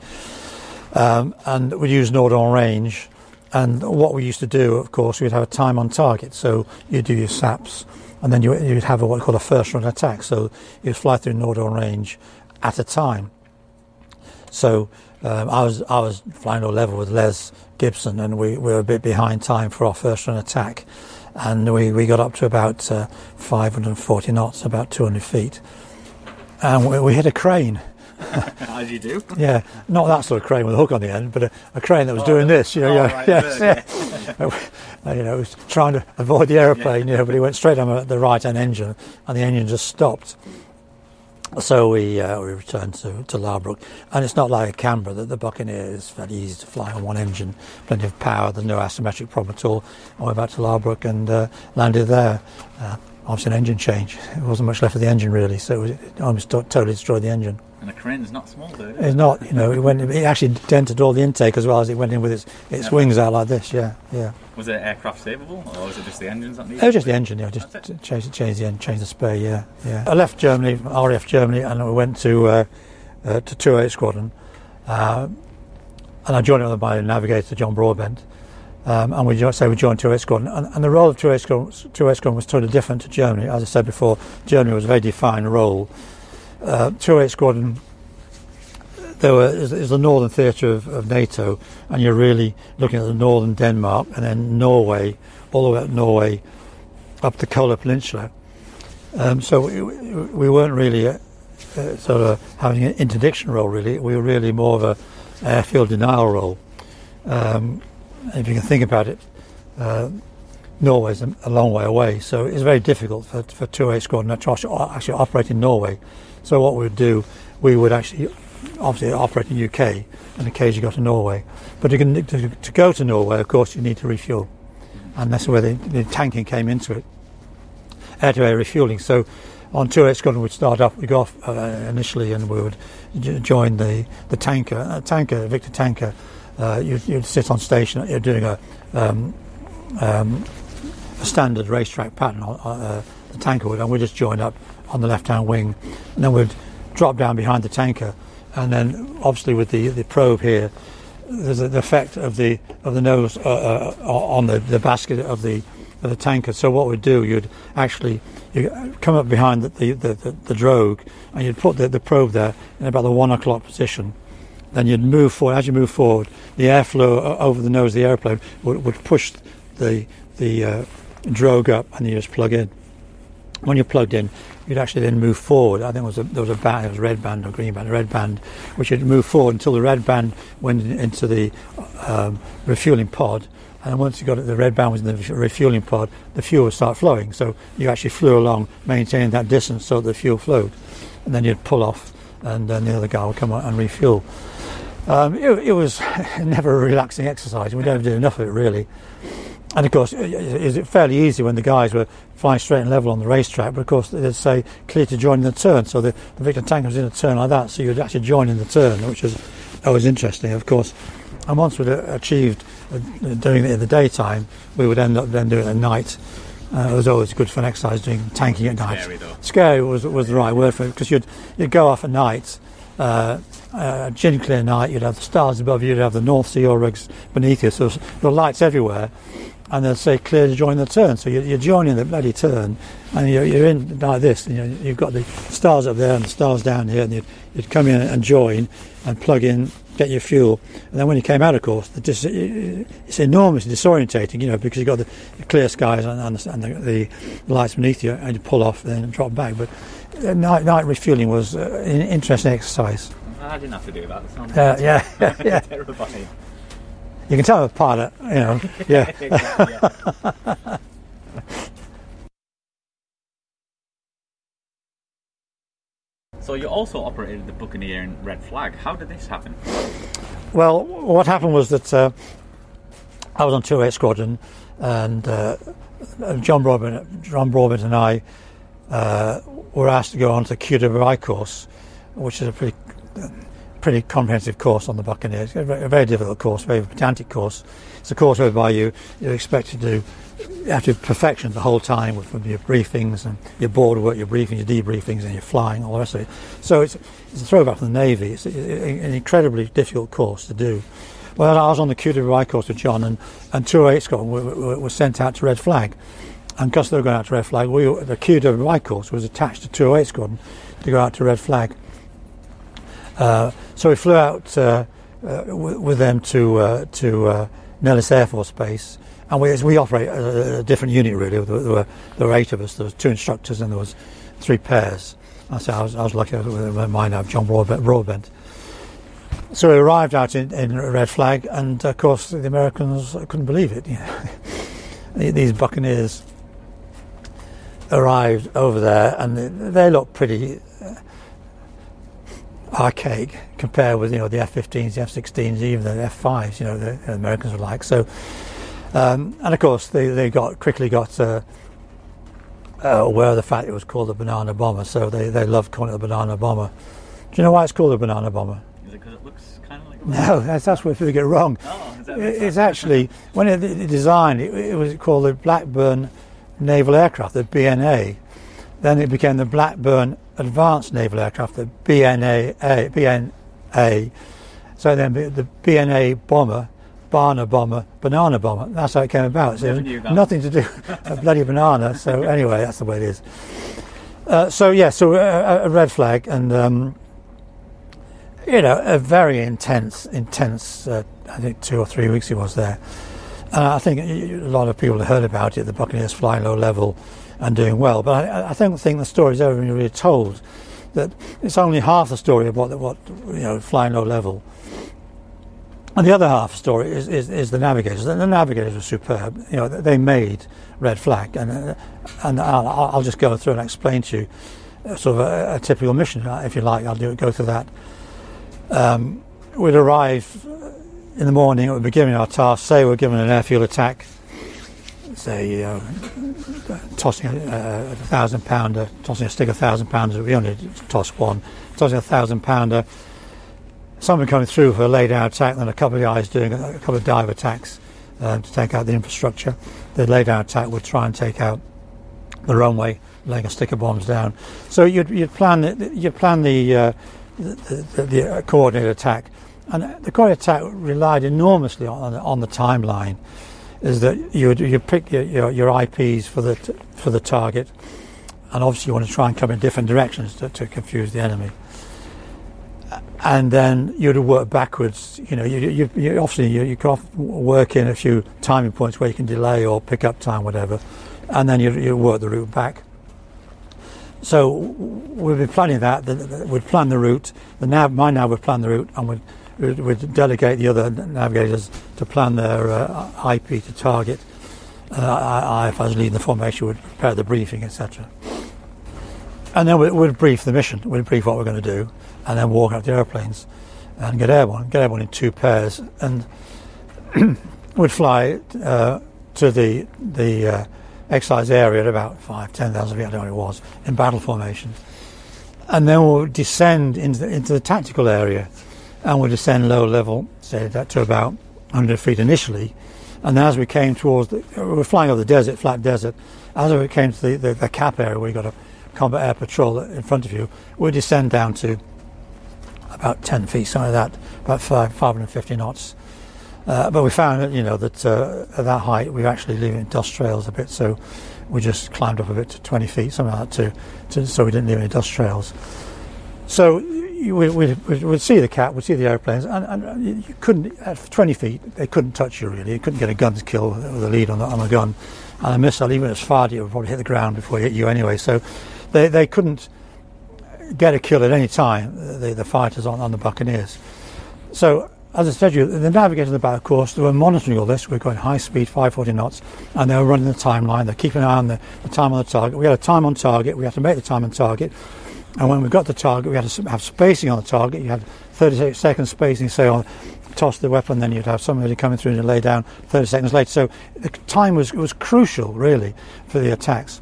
Um, and we'd use Nordhorn range, and what we used to do, of course, we'd have a time on target, so you'd do your SAPs, and then you, you'd have a, what we call a first run attack, so you'd fly through Nordhorn range at a time. So um, I was I was flying low level with Les Gibson, and we, we were a bit behind time for our first run attack, and we, we got up to about uh, five hundred forty knots, about two hundred feet, and we, we hit a crane. As you do. Yeah, not that sort of crane with a hook on the end, but a, a crane that was oh, doing this. You know, oh, yeah, right, yes, bird, yeah. Yeah. You know, it was trying to avoid the aeroplane, yeah. You know, but it went straight on the right hand engine, and the engine just stopped. So we uh, we returned to, to Laarbruch, and it's not like a Canberra that the Buccaneer is very easy to fly on one engine, plenty of power, there's no asymmetric problem at all. I went back to Laarbruch and uh, landed there. Uh, obviously an engine change, it wasn't much left of the engine really, so it almost totally destroyed the engine. And the crane's not small though, is it? It's not, you know, it, went, it actually dented all the intake as well as it went in with its, its yeah, wings out like this, yeah, yeah. Was it aircraft savable, or was it just the engines that needed? It was just the engine, yeah, just changed, changed the engine, changed the spare, yeah, yeah. I left Germany, R A F Germany, and we went to, uh, uh, to two eight Squadron. Uh, and I joined it by Navigator John Broadbent, um, and we say we joined two Squadron. And, and the role of two Squadron was totally different to Germany. As I said before, Germany was a very defined role. Uh, two Squadron there were, is, is the northern theatre of, of NATO, and you're really looking at the northern Denmark and then Norway, all the way up Norway, up the Kola Peninsula. Um, so we, we weren't really uh, sort of having an interdiction role, really. We were really more of a airfield denial role. Um, if you can think about it, uh, Norway's a, a long way away, so it's very difficult for, for two A Squadron to actually operate in Norway. So what we would do, we would actually obviously operate in the U K and occasionally go to Norway. But you can, to, to go to Norway, of course, you need to refuel. And that's where the, the tanking came into it. Air-to-air refueling. So, on two A Squadron, we'd start off, we'd go off uh, initially, and we would j join the the tanker, uh, tanker, Victor tanker. Uh, you'd, you'd sit on station. You're doing a, um, um, a standard racetrack pattern. On, uh, the tanker would, and we just join up on the left-hand wing, and then we'd drop down behind the tanker, and then obviously with the the probe here, there's the effect of the of the nose uh, uh, on the, the basket of the. Of the tanker. So what we'd do, you'd actually you come up behind the the, the, the drogue, and you'd put the, the probe there in about the one o'clock position. Then you'd move forward. As you move forward, the airflow over the nose of the airplane would, would push the the uh, drogue up, and you just plug in. When you're plugged in, you'd actually then move forward. I think it was a, there was a band, it was a red band or green band, a red band, which you'd move forward until the red band went into the um, refueling pod. And once you got it, the red band was in the refueling pod, the fuel would start flowing. So you actually flew along, maintaining that distance so that the fuel flowed. And then you'd pull off, and then the other guy would come out and refuel. Um, it, it was never a relaxing exercise. We never did enough of it, really. And of course, it, it, it's fairly easy when the guys were flying straight and level on the racetrack, but of course, they'd say, clear to join in the turn. So the, the Victor tanker was in a turn like that, so you'd actually join in the turn, which was always interesting, of course. And once we'd achieved doing it in the daytime, we would end up then doing it at night. Uh, it was always good fun exercise doing tanking at night. Scary, though. Scary was was the right word for it, because you'd you'd go off at night, uh, uh, gin clear night. You'd have the stars above you, you'd have the North Sea Oryx beneath you. So there were lights everywhere, and they'd say clear to join the turn. So you're, you're joining the bloody turn, and you're, you're in like this. And you're, you've got the stars up there and the stars down here, and you'd you'd come in and join and plug in. Get your fuel, and then when you came out, of course, the dis it's enormously disorientating, you know, because you've got the clear skies and, and the, the lights beneath you, and you pull off and then drop back. But night, night refueling was uh, an interesting exercise. I didn't have to do that. Uh, yeah, yeah, yeah. Terrifying. You can tell I'm a pilot, you know. Yeah. Exactly, yeah. So you also operated the Buccaneer in Red Flag. How did this happen? Well, what happened was that uh, I was on two A Squadron, and uh, John Broadbent, John Broadbent and I uh, were asked to go on to the Q W I course, which is a pretty, pretty comprehensive course on the Buccaneer. It's a very difficult course, very pedantic course. It's a course whereby you, you're expected to do after perfection the whole time with your briefings and your board work, your briefings, your debriefings, and your flying, all the rest of it. So it's, it's a throwback to the Navy. It's an incredibly difficult course to do. Well, I was on the Q W I course with John, and, and two A Squadron were, were, were sent out to Red Flag. And because they were going out to Red Flag, we were, the Q W I course was attached to two A Squadron to go out to Red Flag. Uh, so we flew out uh, uh, with them to, uh, to uh, Nellis Air Force Base. And we, as we operate a, a different unit, really. There were, there were eight of us. There was two instructors and there was three pairs. I said I was, I was lucky with mine. I have John Broadbent. So we arrived out in, in Red Flag, and of course the Americans couldn't believe it. You know? These Buccaneers arrived over there, and they, they looked pretty archaic compared with, you know, the F fifteens, the F sixteens, even the F fives. You know, the, the Americans were like so. Um, and of course, they, they got quickly got uh, uh, aware of the fact it was called the Banana Bomber, so they, they loved calling it the Banana Bomber. Do you know why it's called the Banana Bomber? Is it because it looks kind of like a banana? No, that's, that's where people get wrong. Oh, is that it, it's actually, when it, it designed, it, it was called the Blackburn Naval Aircraft, the B N A. Then it became the Blackburn Advanced Naval Aircraft, the B N A. So then the B N A bomber, Barna bomber, banana bomber, that's how it came about. So nothing to do with a bloody banana. So anyway, that's the way it is. Uh, so yeah, so a, a red flag, and um, you know, a very intense, intense. Uh, I think two or three weeks he was there. And I think a lot of people have heard about it. The Buccaneers flying low level and doing well, but I, I don't think the story's ever been really told. That it's only half the story of what what you know, flying low level. And the other half story is, is, is the navigators. The, the navigators were superb. You know, they made red flag, and uh, and I'll, I'll just go through and explain to you uh, sort of a, a typical mission, if you like. I'll do go through that. Um, we'd arrive in the morning. We'd be given our task. Say we're given an airfield attack. Say, you know, tossing a, a thousand pounder, tossing a stick of thousand pounders. We only toss one. Tossing a thousand pounder. Someone coming through for a laid-down attack, then a couple of guys doing a, a couple of dive attacks um, to take out the infrastructure. The laid-down attack would try and take out the runway, laying a stick of bombs down. So you'd, you'd plan, you'd plan the, uh, the, the, the coordinated attack, and the coordinated attack relied enormously on on the timeline. Is that you you pick your, your your I Ps for the for the target, and obviously you want to try and come in different directions to, to confuse the enemy. And then you'd work backwards. You know, you, you, you obviously you, you can work in a few timing points where you can delay or pick up time, whatever, and then you you work the route back. So we'd be planning that. The, the, we'd plan the route. The nav, my nav would plan the route, and we'd we'd, we'd delegate the other navigators to plan their uh, I P to target. Uh, I, I, if I was leading the formation, would prepare the briefing, et cetera. And then we'd, we'd brief the mission. We'd brief what we're going to do, and then walk out the airplanes and get airborne, get airborne in two pairs, and would fly uh, to the the uh, exercise area at about five, ten thousand feet, I don't know what it was, in battle formation, and then we'll descend into the, into the tactical area, and we'll descend low level, say that to about one hundred feet initially, and then as we came towards, the, we were flying over the desert, flat desert, as we came to the, the, the cap area where you got a combat air patrol in front of you, we descend down to about ten feet, something like that, about five, five hundred fifty knots. Uh, but we found that, you know, that uh, at that height we were actually leaving dust trails a bit, so we just climbed up a bit to twenty feet, something like that, to, to, so we didn't leave any dust trails. So you, we, we, we'd see the cap, we'd see the airplanes, and, and you couldn't, at twenty feet, they couldn't touch you really. You couldn't get a gun to kill with a lead on the, on the gun. And a missile, even if it's fired, it would probably hit the ground before it hit you anyway. So they, they couldn't get a kill at any time, the, the fighters on, on the Buccaneers. So, as I said to you, the navigators in the battle course, they were monitoring all this. We were going high speed, five hundred forty knots, and they were running the timeline. They're keeping an eye on the, the time on the target. We had a time on target. We had to make the time on target. And when we got the target, we had to have spacing on the target. You had thirty second spacing, say, on toss the weapon, then you'd have somebody coming through and lay down thirty seconds later. So the time was was crucial, really, for the attacks.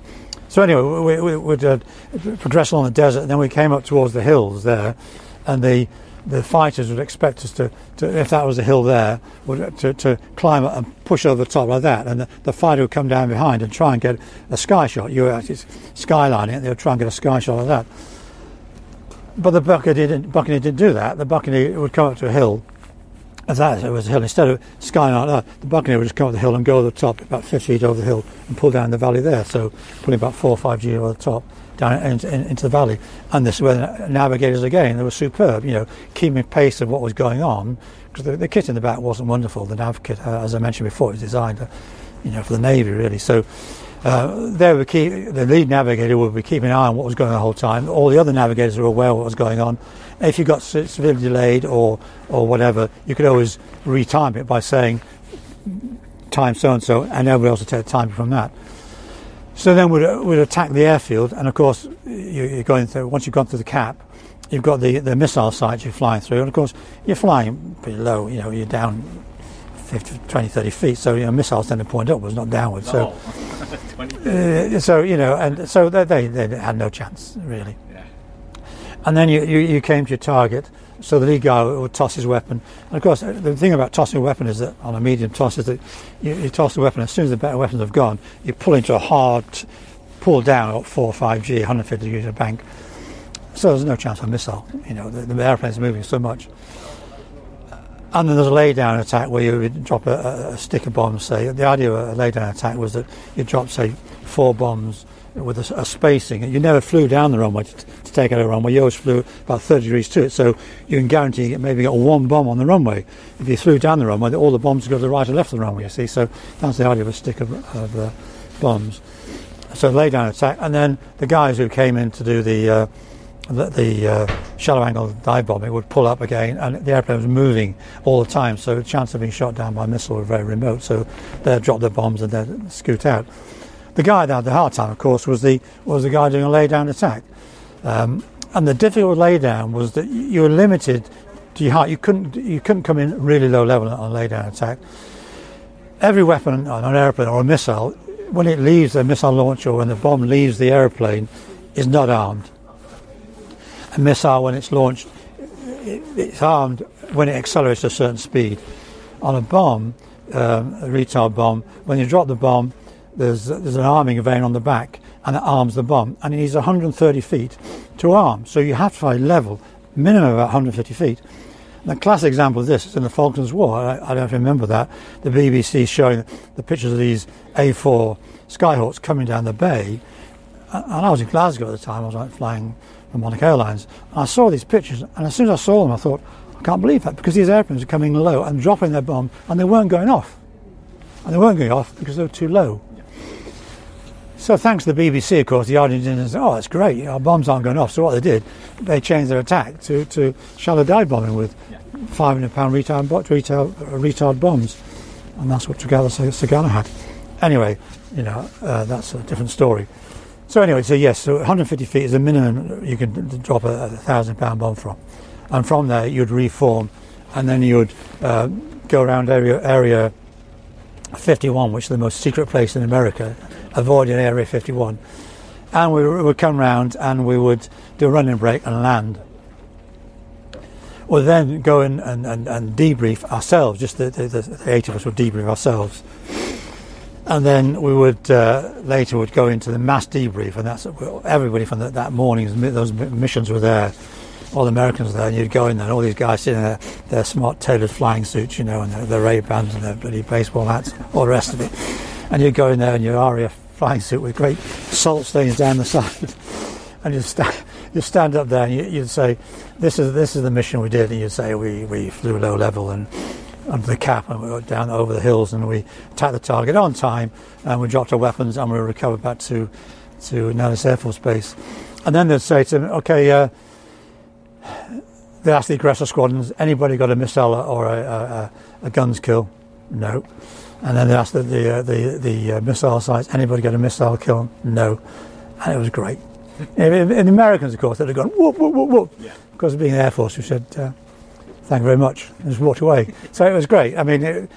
So anyway, we, we would uh, progress along the desert, and then we came up towards the hills there, and the the fighters would expect us to, to if that was a hill there, would to, to climb up and push over the top like that, and the, the fighter would come down behind and try and get a sky shot. You were actually skylining it, they would try and get a sky shot like that. But the Buccaneer didn't, Buccaneer didn't do that. The Buccaneer would come up to a hill, as that it was a hill, instead of skylining like that, the Buccaneer would just come up the hill and go over the top, about fifty feet over the hill, and pull down the valley there. So pulling about four or five G over the top, down in, in, into the valley. And this were the navigators again. They were superb, you know, keeping pace of what was going on, because the, the kit in the back wasn't wonderful. The nav kit, uh, as I mentioned before, it was designed, uh, you know, for the Navy really. So uh, they were keep, the lead navigator would be keeping an eye on what was going on the whole time. All the other navigators were aware of what was going on. If you got severely delayed or or whatever, you could always retime it by saying time so and so, and everybody else would take the time from that. So then we'd, we'd attack the airfield, and of course you, you're going through. Once you've gone through the cap, you've got the the missile sites you're flying through, and of course you're flying pretty low. You know, you're down fifty, twenty, thirty feet, so you know missiles tend to point upwards, not downwards. No. So, uh, so you know, and so they they had no chance really. And then you, you, you came to your target, so the lead guy would toss his weapon. And of course, the thing about tossing a weapon is that, on a medium toss, is that you, you toss the weapon, as soon as the better weapons have gone, you pull into a hard pull down at four or five G, one hundred fifty degrees of bank. So there's no chance of a missile, you know, the, the airplane's moving so much. And then there's a lay-down attack where you would drop a, a stick of bombs, say. The idea of a lay-down attack was that you drop, say, four bombs with a, a spacing. You never flew down the runway to, to take out a runway. You always flew about thirty degrees to it, so you can guarantee you get, maybe got one bomb on the runway. If you flew down the runway, all the bombs go to the right or left of the runway, you see. So that's the idea of a stick of, of uh, bombs. So lay-down attack. And then the guys who came in to do the... Uh, that the uh, shallow angle dive bomb, it would pull up again, and the airplane was moving all the time, so the chance of being shot down by a missile was very remote, so they'd drop their bombs and they'd scoot out. The guy that had the hard time, of course, was the was the guy doing a lay-down attack. Um, and the difficult lay-down was that you were limited to your height. You couldn't, you couldn't come in really low level on a lay-down attack. Every weapon on an airplane or a missile, when it leaves the missile launcher or when the bomb leaves the airplane, is not armed. A missile, when it's launched, it's armed when it accelerates to a certain speed. On a bomb, um, a retard bomb, when you drop the bomb, there's there's an arming vein on the back, and it arms the bomb. And it needs one hundred thirty feet to arm, so you have to fly level, minimum about one hundred fifty feet. And a classic example of this is in the Falklands War. I, I don't remember that. The B B C showing the pictures of these A four Skyhawks coming down the bay, and I was in Glasgow at the time. I was like flying Monarch Airlines, and I saw these pictures, and as soon as I saw them I thought, I can't believe that, because these airplanes are coming low and dropping their bomb, and they weren't going off. And they weren't going off because they were too low. Yeah. So thanks to the B B C, of course, the Argentinians said, oh, that's great, you know, our bombs aren't going off. So what they did, they changed their attack to, to shallow dive bombing with yeah. five hundred pound retard, retard, retard bombs, and that's what Sagala had. Anyway, you know, uh, that's a different story. So anyway, so yes, so one hundred fifty feet is the minimum you can drop a, a thousand pound bomb from, and from there you'd reform, and then you'd uh, go around area area fifty-one, which is the most secret place in America, avoiding area fifty-one, and we would come round and we would do a running break and land. We'll then go in and, and, and debrief ourselves. Just the, the, the eight of us would debrief ourselves. And then we would uh, later would go into the mass debrief, and that's everybody from the, that morning. Those missions were there, all the Americans were there, and you'd go in there, and all these guys sitting in their, their smart tailored flying suits, you know, and their, their Ray-Bans and their bloody baseball hats, all the rest of it. And you'd go in there in your R A F flying suit with great salt stains down the side, and you'd stand, you'd stand up there, and you, you'd say, "This is this is the mission we did," and you'd say, "We we flew low level and." Under the cap, and we went down over the hills, and we attacked the target on time, and we dropped our weapons, and we were recovered back to to Nellis Air Force Base. And then they'd say to them, okay, uh, they asked the aggressor squadrons, anybody got a missile or a, a, a guns kill? No. And then they asked the the, uh, the the missile sites, anybody got a missile kill? No. And it was great. And the Americans, of course, they'd have gone whoop whoop whoop whoop, yeah. Because of being the Air Force, we said. Uh, Thank you very much, and just walked away. So it was great. I mean, it,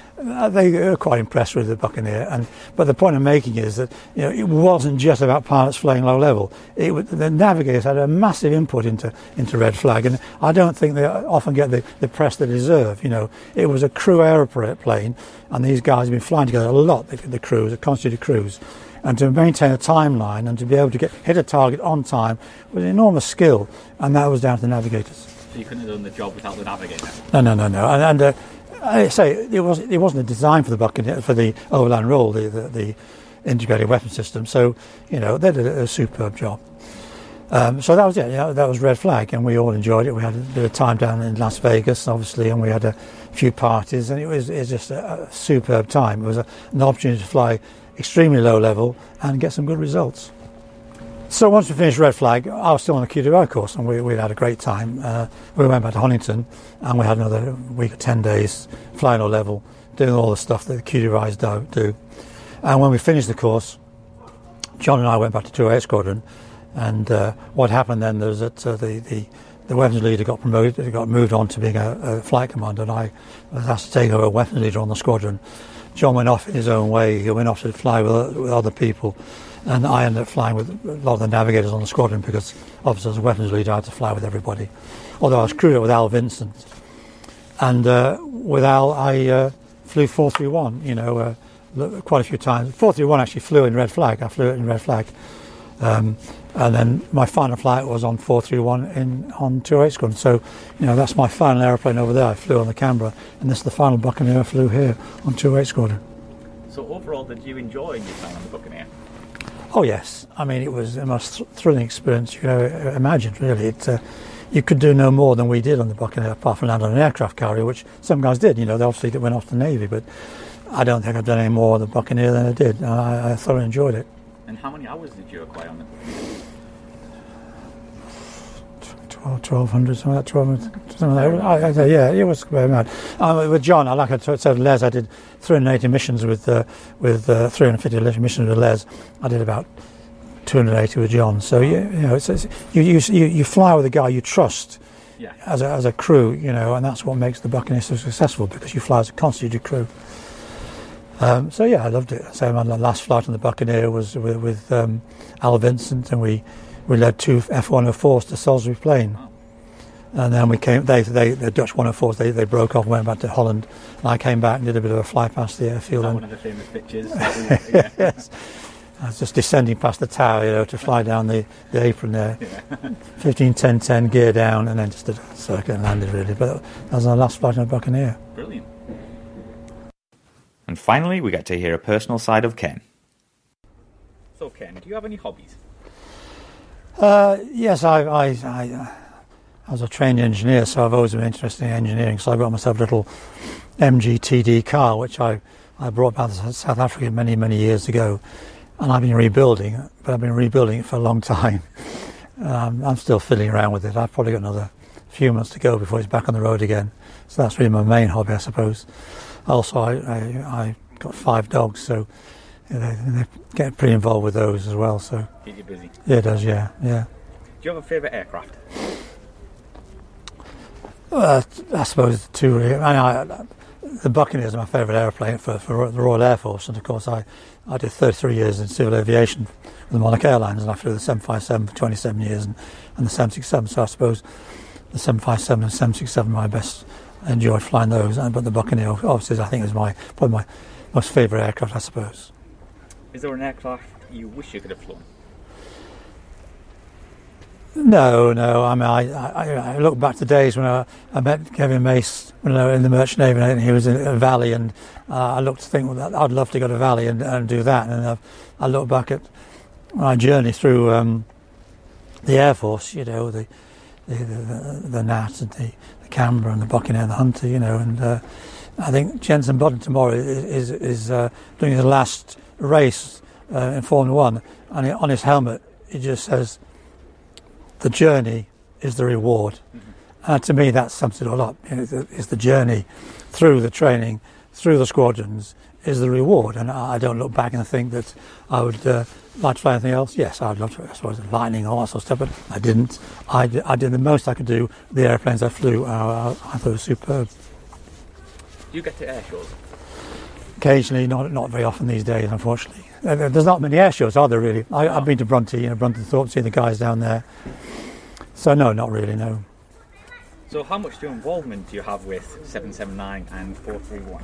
they were quite impressed with the Buccaneer. And but the point I'm making is that, you know, it wasn't just about pilots flying low level. It was, the navigators had a massive input into into Red Flag, and I don't think they often get the, the press they deserve. You know, it was a crew aeroplane, and these guys have been flying together a lot. The, the crews, the constituted crews, and to maintain a timeline and to be able to get hit a target on time was an enormous skill, and that was down to the navigators. You couldn't have done the job without the navigator. No, no, no, no. And, and uh, I say it was it wasn't a design for the Buccaneer for the overland roll, the, the the integrated weapon system. So you know they did a, a superb job. Um, so that was it. You know, that was Red Flag, and we all enjoyed it. We had a bit of time down in Las Vegas, obviously, and we had a few parties, and it was it was just a, a superb time. It was a, an opportunity to fly extremely low level and get some good results. So once we finished Red Flag, I was still on the Q W I course, and we, we had a great time. Uh, we went back to Honington, and we had another week or ten days flying low level, doing all the stuff that the Q W Is do, do. And when we finished the course, John and I went back to two A Squadron, and uh, what happened then was that uh, the, the, the weapons leader got promoted, got moved on to being a, a flight commander, and I was asked to take over a weapons leader on the squadron. John went off in his own way, he went off to fly with, with other people. And I ended up flying with a lot of the navigators on the squadron because, obviously, as a weapons leader, I had to fly with everybody. Although I was crewed up with Al Vincent. And uh, with Al, I uh, flew four three one, you know, uh, quite a few times. four three one actually flew in Red Flag. I flew it in Red Flag. Um, And then my final flight was on four three one in on two oh eight Squadron. So, you know, that's my final aeroplane over there. I flew on the Canberra, and this is the final Buccaneer I flew here on two oh eight Squadron. So overall, did you enjoy your time on the Buccaneer? Oh yes, I mean it was the most thrilling experience you ever imagined. Really, it, uh, you could do no more than we did on the Buccaneer, apart from land on an aircraft carrier, which some guys did. You know, they obviously went off to the Navy, but I don't think I've done any more on the Buccaneer than I did. I, I thoroughly enjoyed it. And how many hours did you acquire on the Buccaneer? twelve hundred, something like that, twelve hundred, something like that. I, I, yeah, it was very mad. Um, with John, like I said to Les, I did three hundred eighty missions with, uh, with uh, three hundred fifty missions with Les. I did about two hundred eighty with John. So, you, you know, it's, it's, you, you, you fly with a guy you trust, yeah. as, a, as a crew, you know, and that's what makes the Buccaneer so successful, because you fly as a constituted crew. Um, so, yeah, I loved it. So my last flight on the Buccaneer was with, with um, Al Vincent, and we... We led two F one oh fours to Salisbury Plain, and then we came. They, they the Dutch one oh fours. They, they broke off and went back to Holland. And I came back and did a bit of a fly past the airfield. That's one of the famous pictures. Yeah. Yes, I was just descending past the tower, you know, to fly down the, the apron there. Yeah. fifteen ten ten gear down, and then just did a circuit and landed really. But that was our last flight on a Buccaneer. Brilliant. And finally, we get to hear a personal side of Ken. So, Ken, do you have any hobbies? Uh, yes, I, I, I, I was a trained engineer, so I've always been interested in engineering. So I got myself a little M G T D car, which I, I brought back to South Africa many, many years ago. And I've been rebuilding it, but I've been rebuilding it for a long time. Um, I'm still fiddling around with it. I've probably got another few months to go before it's back on the road again. So that's really my main hobby, I suppose. Also, I, I, I got five dogs, so... Yeah, they, they get pretty involved with those as well, so... Keep you busy. Yeah, it does, yeah, yeah. Do you have a favourite aircraft? Uh, I suppose two, really. I mean, I, the Buccaneer is my favourite airplane for, for the Royal Air Force, and of course I, I did thirty-three years in civil aviation with the Monarch Airlines, and I flew the seven fifty-seven for twenty-seven years and, and the seven sixty-seven, so I suppose the seven fifty-seven and seven sixty-seven are my best. I enjoyed flying those, but the Buccaneer, obviously, I think is my probably my most favourite aircraft, I suppose. Is there an aircraft you wish you could have flown? No, no. I mean, I, I, I look back to days when I, I met Kevin Mace when I was in the Merchant Navy, and he was in a Valley, and uh, I looked to think, well, I'd love to go to Valley and, and do that. And I've, I look back at my journey through um, the Air Force, you know, the the, the, the Gnat and the, the Canberra and the Buccaneer and the Hunter, you know. And uh, I think Jensen Button tomorrow is, is, is uh, doing his last race uh, in Formula One, and on his helmet it just says the journey is the reward. Mm-hmm. And to me that sums it all up. It's the journey through the training, through the squadrons, is the reward, and I don't look back and think that I would uh, like to fly anything else. Yes, I'd love to, I suppose, lightning, all that sort of stuff, but I didn't. I did, I did the most I could do. The airplanes I flew, uh, I thought it was superb. You get to air shows? Occasionally, not not very often these days, unfortunately. There's not many air shows, are there, really? I, I've been to Bronte, you know, Brunton Thorpe, see the guys down there. So, no, not really, no. So how much do involvement do you have with seven seventy-nine and four three one?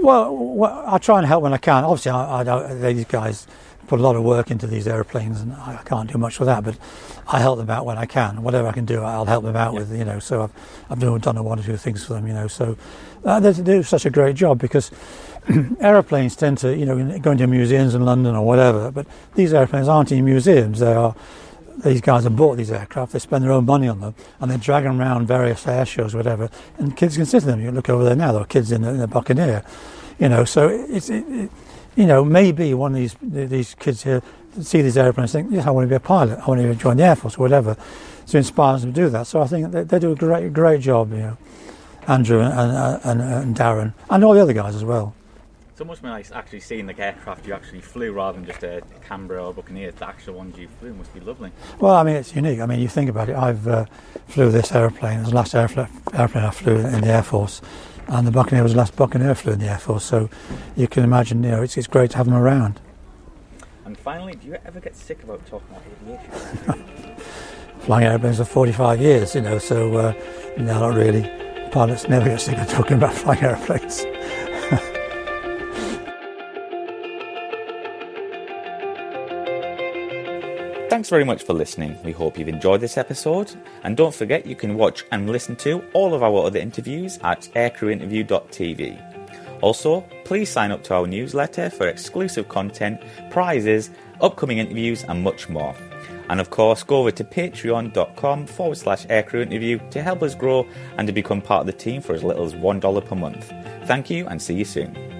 Well, well I try and help when I can. Obviously, I, I, these guys put a lot of work into these aeroplanes, and I can't do much with that, but I help them out when I can. Whatever I can do, I'll help them out yeah. with, you know, so I've, I've done, done one or two things for them, you know, so uh, they do such a great job, because aeroplanes tend to, you know, go into museums in London or whatever, but these aeroplanes aren't in museums. They are, these guys have bought these aircraft, they spend their own money on them, and they drag them around various air shows, whatever, and kids can sit in them. You look over there now, there are kids in the, in the Buccaneer, you know, so it's, it, it, you know, maybe one of these these kids here see these aeroplanes and think, yes, I want to be a pilot, I want to join the Air Force or whatever, so it inspires them to do that. So I think they, they do a great, great job, you know, Andrew and, and, and, and Darren, and all the other guys as well. So much more nice actually seeing the aircraft you actually flew rather than just a Canberra or Buccaneer. The actual ones you flew must be lovely. Well, I mean, it's unique. I mean, you think about it. I've uh, flew this aeroplane. It was the last aeroplane I flew in the Air Force, and the Buccaneer was the last Buccaneer I flew in the Air Force. So you can imagine, you know, it's, it's great to have them around. And finally, do you ever get sick about talking about aviation? Flying aeroplanes for forty-five years, you know, so uh, no, not really. Pilots never get sick of talking about flying aeroplanes. Thanks very much for listening. We hope you've enjoyed this episode. And don't forget, you can watch and listen to all of our other interviews at aircrewinterview dot t v. Also, please sign up to our newsletter for exclusive content, prizes, upcoming interviews, and much more. And of course, go over to patreon.com forward slash aircrewinterview to help us grow and to become part of the team for as little as one dollar per month. Thank you and see you soon.